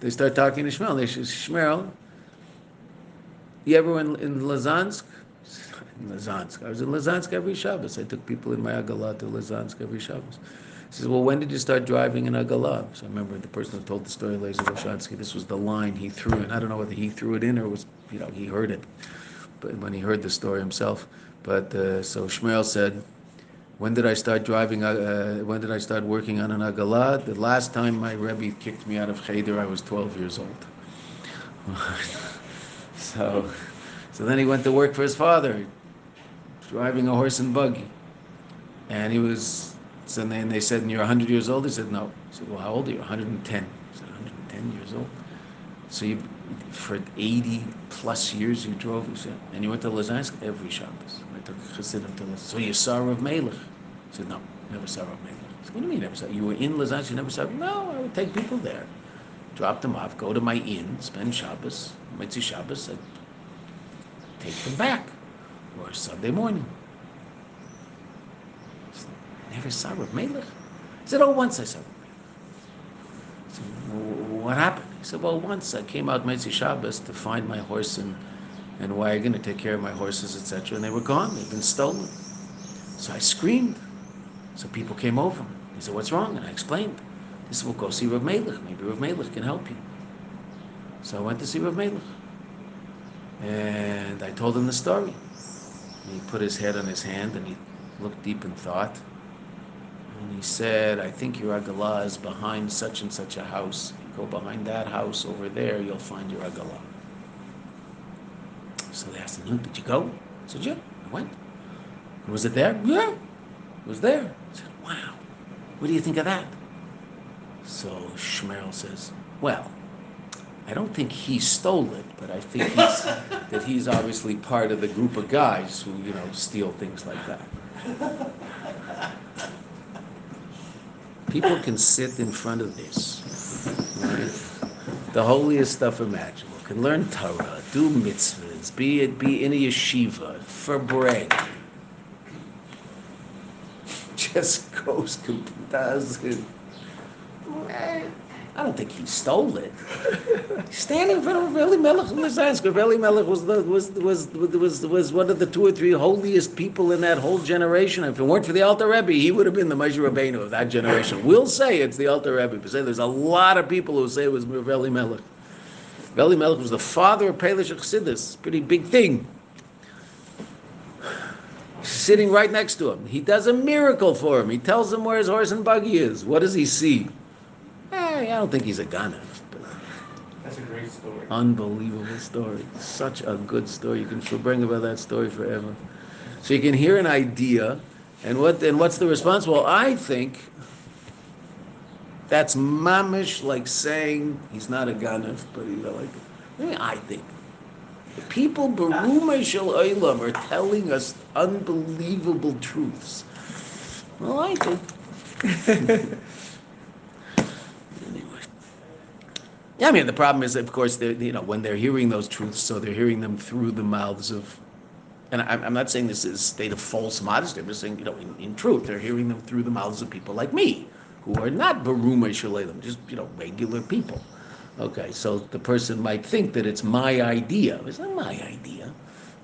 they start talking to Shmerel. They say, Shmerel, you ever in Lozansk? In Lozansk. I was in Lozansk every Shabbos. I took people in my Agala to Lozansk every Shabbos. He says, well, when did you start driving in Agala? So I remember the person who told the story, Lazar Vashansky, this was the line he threw in. I don't know whether he threw it in or was, he heard it. But when he heard the story himself, so Shmerel said, when did I start driving, when did I start working on an Agala? The last time my Rebbe kicked me out of Cheder, I was 12 years old. So then he went to work for his father, driving a horse and buggy. And and they said, and you're 100 years old? He said, no. I said, well, how old are you? 110. He said, 110 years old? So for 80 plus years you drove, he said, and you went to Lozansk every Shabbos. I took Chassidim to Lozansk. So you saw Rav Melech? He said, no, never saw Rav Melech. I said, what do you mean never saw? You were in Lozansk, you never saw? No, I would take people there, drop them off, go to my inn, spend Shabbos, Mitzi Shabbos, and take them back, or Sunday morning. I said, never saw Rav Melech? He said, oh, once I saw Rav Melech. I said, what happened? He said, well, once I came out Mitzi Shabbos to find my horse and wagon, to take care of my horses, etc., and they were gone. They'd been stolen. So I screamed. So people came over. He said, what's wrong? And I explained. He said, well, go see Rav Melech. Maybe Rav Melech can help you. So I went to see Rav Melech. And I told him the story. And he put his head on his hand and he looked deep in thought. And he said, I think your Agala is behind such and such a house. Go behind that house over there, you'll find your Agala. So they asked him, did you go? I said, yeah, I went. Was it there? Yeah, it was there. I said, wow, what do you think of that? So Shmerel says, well, I don't think he stole it, but I think that he's obviously part of the group of guys who, steal things like that. People can sit in front of this. Right? The holiest stuff imaginable. Can learn Torah, do mitzvahs, be in a yeshiva, for bread. Just goes, doesn't. I don't think he stole it. Standing in front of Raveli Melech Lizansk. Raveli Melech was one of the 2 or 3 holiest people in that whole generation. If it weren't for the Alter Rebbe, he would have been the Moshe Rabbeinu of that generation. We'll say it's the Alter Rebbe, but say there's a lot of people who say it was Raveli Melech. Raveli Melech was the father of Pelesh Chassidus. Pretty big thing. Sitting right next to him. He does a miracle for him. He tells him where his horse and buggy is. What does he see? I don't think he's a Ghana. That's a great story. Unbelievable story. Such a good story. You can bring about that story forever. So you can hear an idea, and what's the response? Well, I think that's mamish, like saying he's not a Ghana, but he's like, I think. The people Barumay Shel Olam are telling us unbelievable truths. Well, I think. Yeah, I mean, the problem is, of course, when they're hearing those truths, so they're hearing them through the mouths of, and I'm not saying this is a state of false modesty, I'm just saying, in truth, they're hearing them through the mouths of people like me, who are not Barumay Shel Olam, just, regular people. Okay, so the person might think that it's my idea. It's not my idea,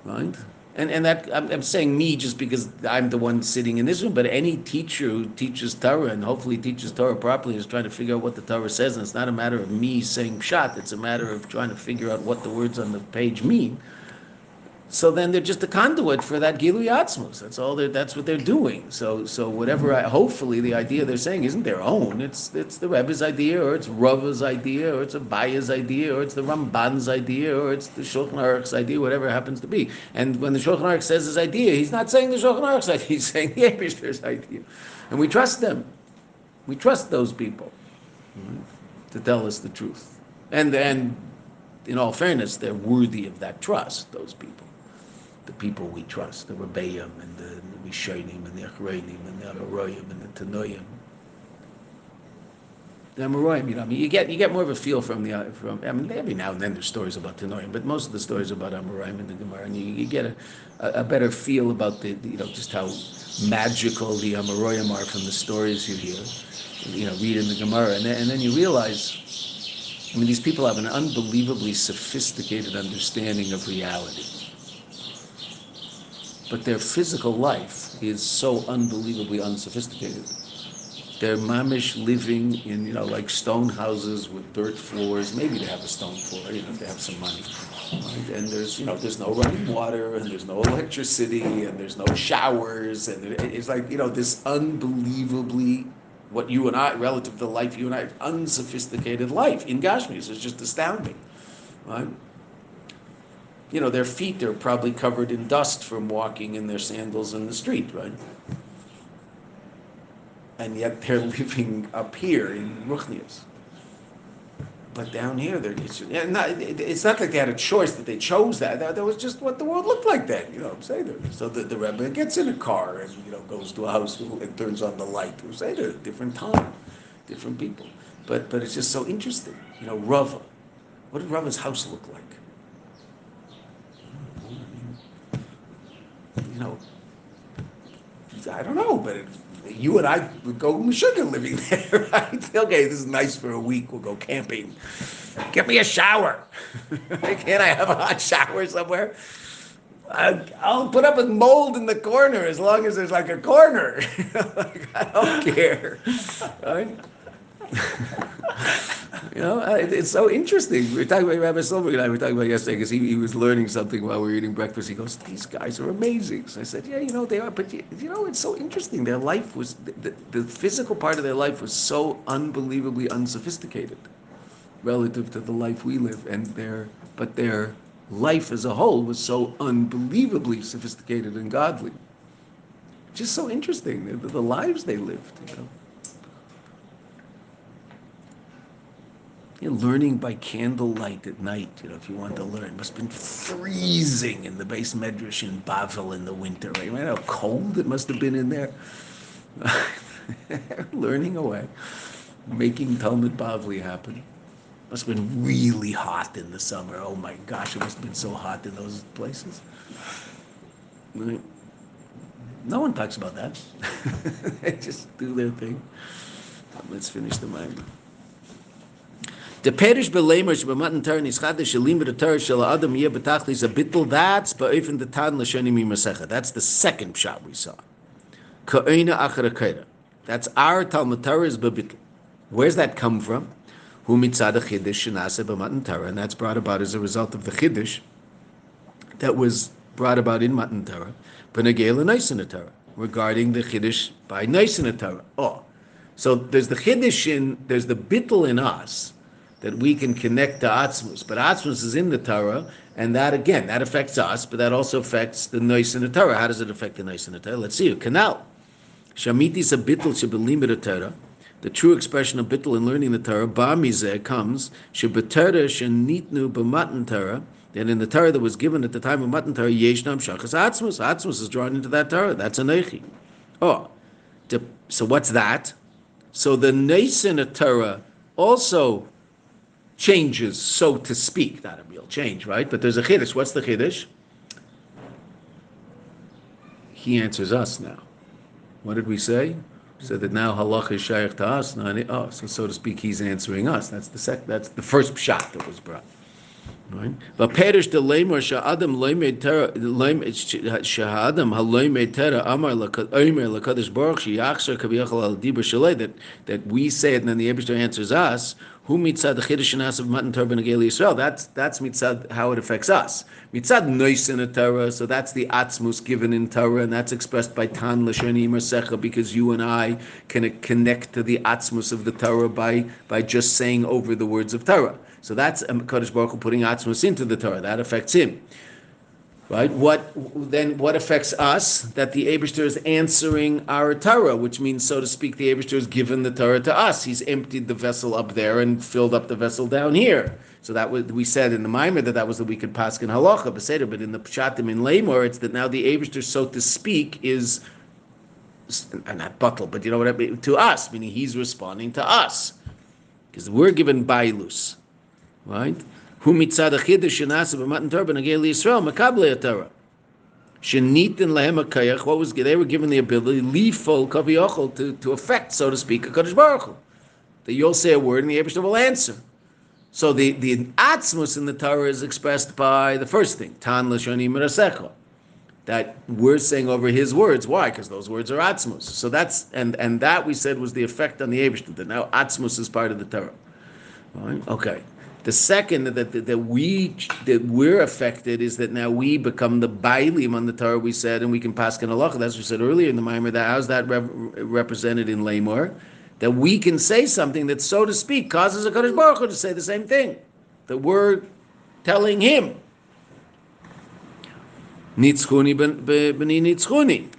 right? And that I'm saying me just because I'm the one sitting in this room, but any teacher who teaches Torah and hopefully teaches Torah properly is trying to figure out what the Torah says, and it's not a matter of me saying pshat, it's a matter of trying to figure out what the words on the page mean. So then they're just a conduit for that Gilui Atzmos. That's what they're doing. So whatever, hopefully the idea they're saying isn't their own. It's the Rebbe's idea, or it's Rava's idea, or it's Abaya's idea, or it's the Ramban's idea, or it's the Shulchan Aruch's idea, whatever it happens to be. And when the Shulchan Aruch says his idea, he's not saying the Shulchan Aruch's idea, he's saying the Eibishter's idea. And we trust them. We trust those people to tell us the truth. And in all fairness, they're worthy of that trust, those people. The people we trust, the Rebbeim and the Rishonim and the Achronim and the Amoraim and the Tanoim. The Amoraim, you get more of a feel from. I mean, every now and then there's stories about Tanoim, but most of the stories about Amoraim and the Gemara, and you get a better feel about just how magical the Amoraim are from the stories you hear, read in the Gemara, and then you realize, these people have an unbelievably sophisticated understanding of reality. But their physical life is so unbelievably unsophisticated. They're mamish living in, like stone houses with dirt floors. Maybe they have a stone floor, if they have some money. Right? And there's, there's no running water, and there's no electricity, and there's no showers, and it's like, this unbelievably, what you and I, relative to the life you and I have, unsophisticated life in Gashmius. It's just astounding, right? Their feet are probably covered in dust from walking in their sandals in the street, right? And yet they're living up here in Ruchnias. But down here, it's not like they had a choice that they chose that. That was just what the world looked like then, So the Rebbe gets in a car and, goes to a house and turns on the light. Different time, different people. But it's just so interesting. Rava. What did Rava's house look like? I don't know, but you and I would go Meshuggah living there, right? Okay, this is nice for a week. We'll go camping. Get me a shower. Can't I have a hot shower somewhere? I'll put up with mold in the corner as long as there's like a corner. I don't care. Right? It's so interesting. We were talking about Rabbi Silberg and I were talking about yesterday because he was learning something while we were eating breakfast. He goes, "These guys are amazing." So I said, "Yeah, they are, but it's so interesting. Their life was the physical part of their life was so unbelievably unsophisticated relative to the life we live, and their life as a whole was so unbelievably sophisticated and godly. Just so interesting the lives they lived." You're learning by candlelight at night, if you want to learn. It must have been freezing in the Beis Medrash in Bavel in the winter. Right? How cold it must have been in there. Learning away, making Talmud Bavli happen. Must have been really hot in the summer. Oh my gosh, it must have been so hot in those places. Right? No one talks about that. They just do their thing. Let's finish the Maimon. The perish belemers b'matan Torah nischadish elim b'Torah shel adam yeh b'tachlis a bittul. That's ba'ofen the tan l'shonim imasecha. That's the second pshat we saw. Ka'ena achar ka'era. That's our Talmud Torah is b'bittul. Where's that come from? Hu mitzad a chiddush shenase b'matan Torah, and that's brought about as a result of the chiddush that was brought about in matan Torah b'negei l'nosin Torah regarding the chiddush by nosin Torah. Oh, so there's the chiddush in, there's the bittul in us, that we can connect to Atzmus. But Atzmus is in the Torah, and that, again, that affects us, but that also affects the noise in the Torah. How does it affect the noise in the Torah? Let's see. Canal. Shamitis a bittul shebelimid a Torah. The true expression of bittul in learning the Torah, ba'mizeh, comes, shebetorah shenitnu b'matan Torah, that in the Torah that was given at the time of matan Torah, yeshnam shachas Atzmus. Atzmus is drawn into that Torah. That's anochi. Oh. So what's that? So the noise in the Torah also changes, so to speak, not a real change, right? But there's a chiddush. What's the chiddush? He answers us now. What did we say? We said that now halach is shayach to us. Oh, so to speak, he's answering us. That's the that's the first pshat that was brought. Right? V'perish delemor sha'adam loymed Torah sha'adam haloymed Torah amar omer lakadosh baruch sheyachzor kaviyachol al dibur shalei, that we say it and then the Eibusher answers us. Who mitzad the chiddush and asav matan Torah b'negei Yisrael? That's mitzad how it affects us. Mitzad nois in a Torah, so that's the atzmus given in Torah, and that's expressed by tan l'shoni masecha, because you and I can connect to the atzmus of the Torah by just saying over the words of Torah. So that's Kadosh Baruch Hu putting atzmus into the Torah. That affects him, right? What affects us? That the Eibishter is answering our Torah, which means, so to speak, the Eibishter has given the Torah to us. He's emptied the vessel up there and filled up the vessel down here. So that was, we said in the Maimer that was the week in Paskin Halacha Beseder, but in the Pshatim in Lamor, it's that now the Eibishter, so to speak, is not butl, but you know what I mean, to us, meaning he's responding to us because we're given bailus, right? Who mitzad a chiddush shenasa b'matan Torah b'negei Yisrael makablei Torah shenitin lahem hakayach. What was they were given the ability lifol kaviyachol to affect, so to speak, a Kadosh Baruch Hu. That you'll say a word and the Eibishter will answer. So the atzmus in the Torah is expressed by the first thing, tan l'shoni merasecha, that we're saying over his words. Why? Because those words are atzmus. So that's and that we said was the effect on the Eibishter. That now atzmus is part of the Torah. Right? Okay. The second that we're affected is that now we become the bailim on the Torah, we said, and we can paskin halacha. That's what we said earlier in the Maimer. That how's that represented in Lamor? That we can say something that, so to speak, causes a Kadosh Baruch Hu to say the same thing that we're telling him. Nitzchuni b'ni nitzchuni.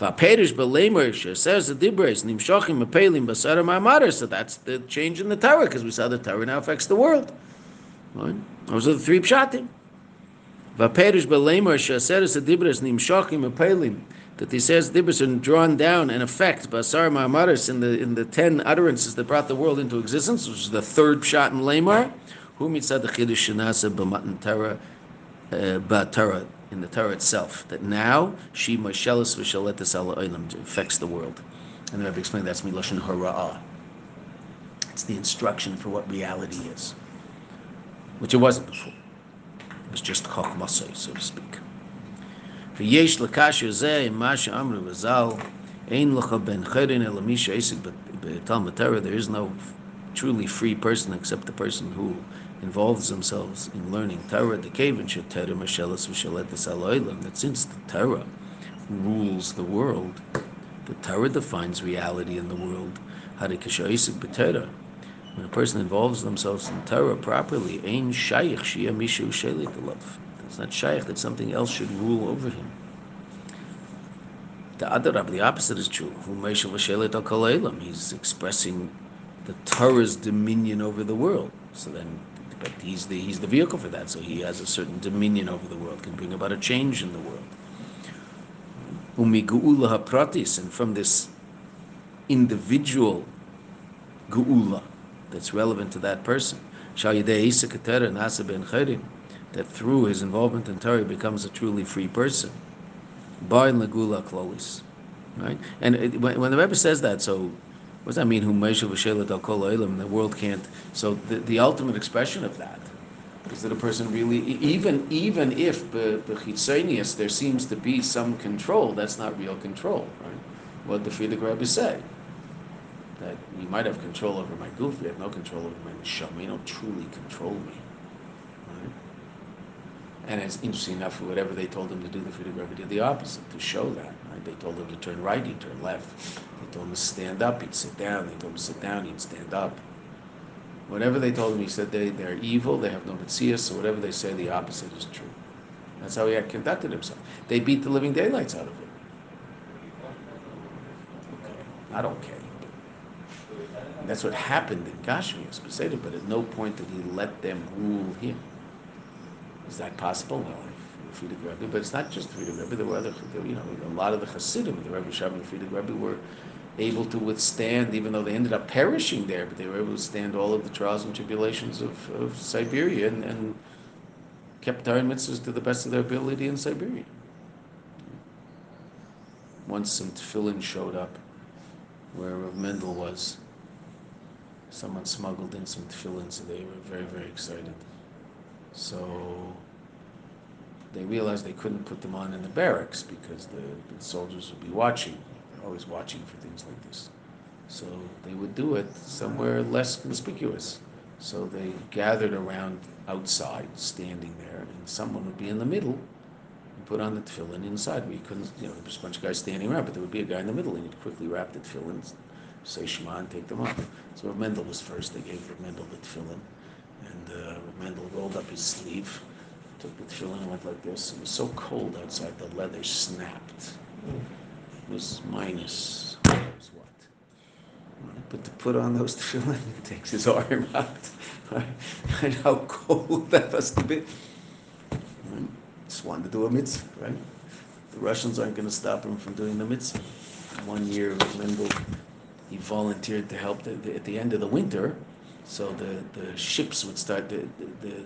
V'aperish b'lemer she'aseres adibros nimshochim apelim b'sara ma'amaris. So that's the change in the Torah, because we saw the Torah now affects the world. Right? Those are the three pshatim. V'aperish b'lemer she'aseres adibros nimshochim apelim. That the says dibros are drawn down and affect b'sara ma'amaris in the 10 utterances that brought the world into existence, which is the third pshat in Lamar. Hu mitzad chiddush shenasa b'matan Torah b'Torah. In the Torah itself, that now she mashelas v'shaletes ala olam affects the world, and then I've explained that's miloshen hara'ah. It's the instruction for what reality is, which it wasn't before. It was just chokmasay, so to speak. For yesh l'kasher zeh masha amru v'zal ein l'cha ben cherin elamisha esik b'talmud Torah. There is no truly free person except the person who involves themselves in learning Torah, the Kavan Shetera Mashelas V'Shaletes Aloilam, that since the Torah rules the world, the Torah defines reality in the world. Harikashaisik B'Torah. When a person involves themselves in Torah properly, Ein Shayach Shia Mishu Shelit Alav. It's not Shayach that something else should rule over him. The Adarab, the opposite is true. Humeshel V'Shelit Al-Kal. He's expressing the Torah's dominion over the world. So then, but he's the vehicle for that, so he has a certain dominion over the world, can bring about a change in the world. Umigu'ula hapratis, and from this individual gu'ula that's relevant to that person, that through his involvement in Torah becomes a truly free person. Ba'in lagula klolis, right? And when the Rebbe says that, so What does that mean? The world can't. So the ultimate expression of that is that a person really, even if bechitzenius there seems to be some control, that's not real control, right? What did the Friedrich Rebbe say? That you might have control over my goof, you have no control over my neshama. You don't truly control me, right? And it's interesting enough, whatever they told him to do, the Friedrich Rebbe did the opposite to show that. Right? They told him to turn right, he'd turn left. They told him to stand up, he'd sit down. They told him to sit down, he'd stand up. Whatever they told him, he said they're evil, they have no metzias, so whatever they say, the opposite is true. That's how he had conducted himself. They beat the living daylights out of him. Okay, not okay. And that's what happened in Gashmi, Peseda, but at no point did he let them rule him. Is that possible? Well, Friedrich Rebbe, but it's not just Friedrich Rebbe. There were other, a lot of the Hasidim, the Rebbe Shammai and Friedrich Rebbe were able to withstand, even though they ended up perishing there, but they were able to withstand all of the trials and tribulations of Siberia and kept Torah and mitzvahs to the best of their ability in Siberia. Once some tefillin showed up where Rav Mendel was. Someone smuggled in some tefillin, so they were very, very excited. So they realized they couldn't put them on in the barracks because the soldiers would be watching. They're always watching for things like this. So they would do it somewhere less conspicuous. So they gathered around outside, standing there, and someone would be in the middle and put on the tefillin inside. Where you couldn't, there was a bunch of guys standing around, but there would be a guy in the middle, and he'd quickly wrap the tefillin, say Shema, and take them off. So Rav Mendel was first. They gave Rav Mendel the tefillin, and Rav Mendel rolled up his sleeve, took the tefillin and went like this. It was so cold outside, the leather snapped. It was minus, who knows what. Right? But to put on those tefillin, he takes his arm out. Right? And how cold that must have been. Right? Just wanted to do a mitzvah, right? The Russians aren't going to stop him from doing the mitzvah. One year, Rav Mendel, he volunteered to help at the end of the winter. So the ships would start the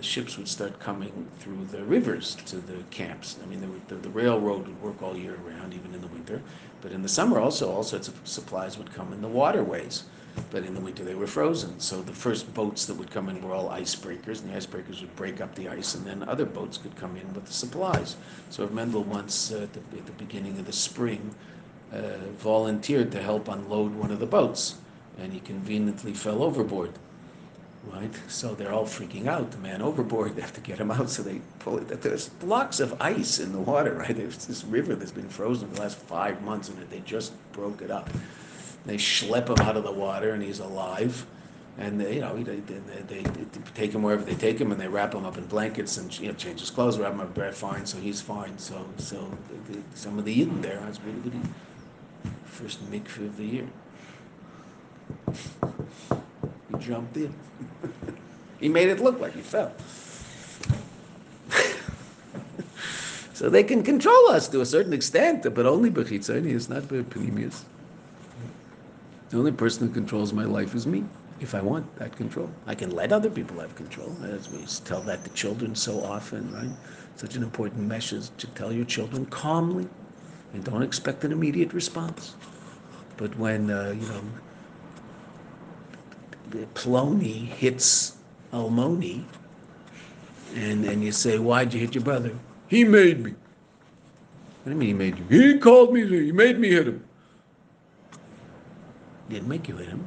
ships would start coming through the rivers to the camps. I mean, the railroad would work all year round, even in the winter. But in the summer, also all sorts of supplies would come in the waterways. But in the winter, they were frozen. So the first boats that would come in were all icebreakers, and the icebreakers would break up the ice, and then other boats could come in with the supplies. So if Mendel once at the beginning of the spring volunteered to help unload one of the boats, and he conveniently fell overboard. Right, so they're all freaking out. The man overboard. They have to get him out. So they pull it. There's blocks of ice in the water. Right, there's this river that's been frozen for the last 5 months, and they just broke it up. They schlep him out of the water, and he's alive. And they, they take him wherever they take him, and they wrap him up in blankets and change his clothes, wrap him up. They're fine. So he's fine. So some of the Yidden there. It's really good. First mikveh of the year. He jumped in. He made it look like he fell. So they can control us to a certain extent, but only bechitzoni is not bepnimius. The only person who controls my life is me. If I want that control, I can let other people have control. As we tell that to children so often, right? Such an important message to tell your children calmly, and don't expect an immediate response. But when Plony hits Almoni, and you say, "Why'd you hit your brother?" He made me. What do you mean he made you? He called me. He made me hit him. He didn't make you hit him.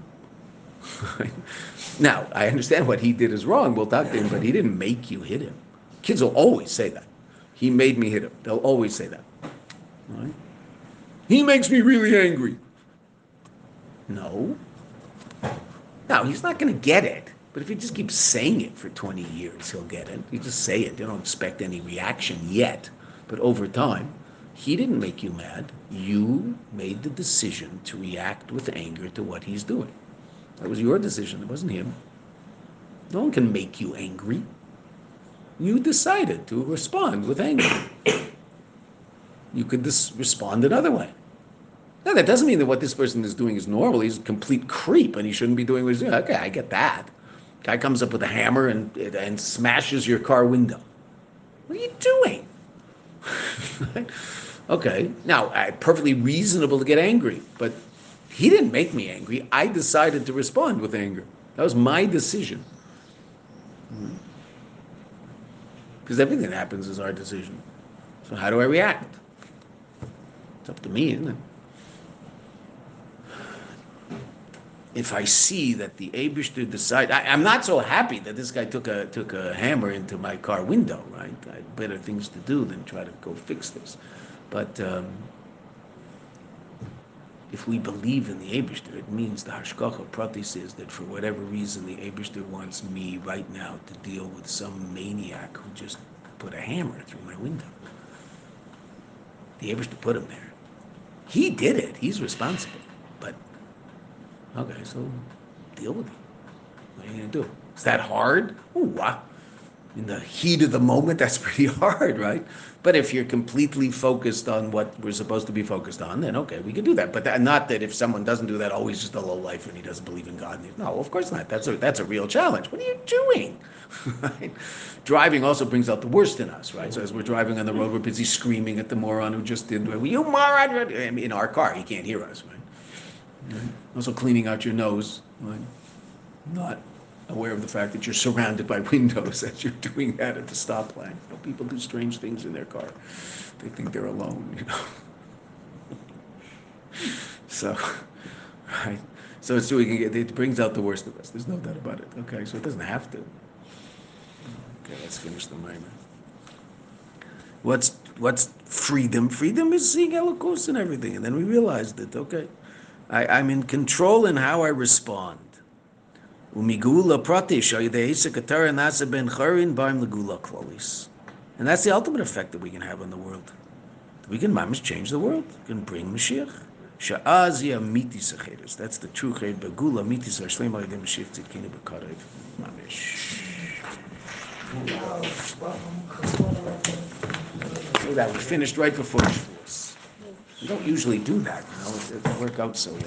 Now I understand what he did is wrong. We'll talk to him, but he didn't make you hit him. Kids will always say that. He made me hit him. They'll always say that. Right? He makes me really angry. No. No, he's not going to get it. But if he just keeps saying it for 20 years, he'll get it. You just say it. You don't expect any reaction yet. But over time, he didn't make you mad. You made the decision to react with anger to what he's doing. That was your decision. It wasn't him. No one can make you angry. You decided to respond with anger. You could respond another way. Now, that doesn't mean that what this person is doing is normal. He's a complete creep, and he shouldn't be doing what he's doing. Okay, I get that. Guy comes up with a hammer and smashes your car window. What are you doing? Okay, now, perfectly reasonable to get angry, but He didn't make me angry. I decided to respond with anger. That was my decision. Because everything that happens is our decision. So how do I react? It's up to me, isn't it? If I see that the Eibishter decides, I'm not so happy that this guy took a hammer into my car window, right? I had better things to do than try to go fix this. But if we believe in the Eibishter, it means the Hashgacha Pratis is that for whatever reason the Eibishter wants me right now to deal with some maniac who just put a hammer through my window. The Eibishter put him there. He did it. He's responsible. Okay, so deal with it. What are you going to do? Is that hard? Wow. In the heat of the moment, that's pretty hard, right? But if you're completely focused on what we're supposed to be focused on, then okay, we can do that. But not that if someone doesn't do that, oh, he's just a low life and he doesn't believe in God. No, of course not. That's a real challenge. What are you doing? Right? Driving also brings out the worst in us, right? So as we're driving on the road, we're busy screaming at the moron who just did, you moron! In our car, he can't hear us, right? Mm-hmm. Also cleaning out your nose, right? Not aware of the fact that you're surrounded by windows as you're doing that at the stop line. You know, people do strange things in their car. They think they're alone, you know. So, right. So we can get, it brings out the worst of us. There's no doubt about it. Okay, so it doesn't have to. Okay, let's finish the mimer. What's freedom? Freedom is seeing Elokus and everything, and then we realized that, okay, I'm in control in how I respond. And that's the ultimate effect that we can have on the world. We can mamish change the world. We can bring Mashiach. That's the true Mamish. So that we finished right before Shavuos. We don't usually do that, it doesn't work out so well.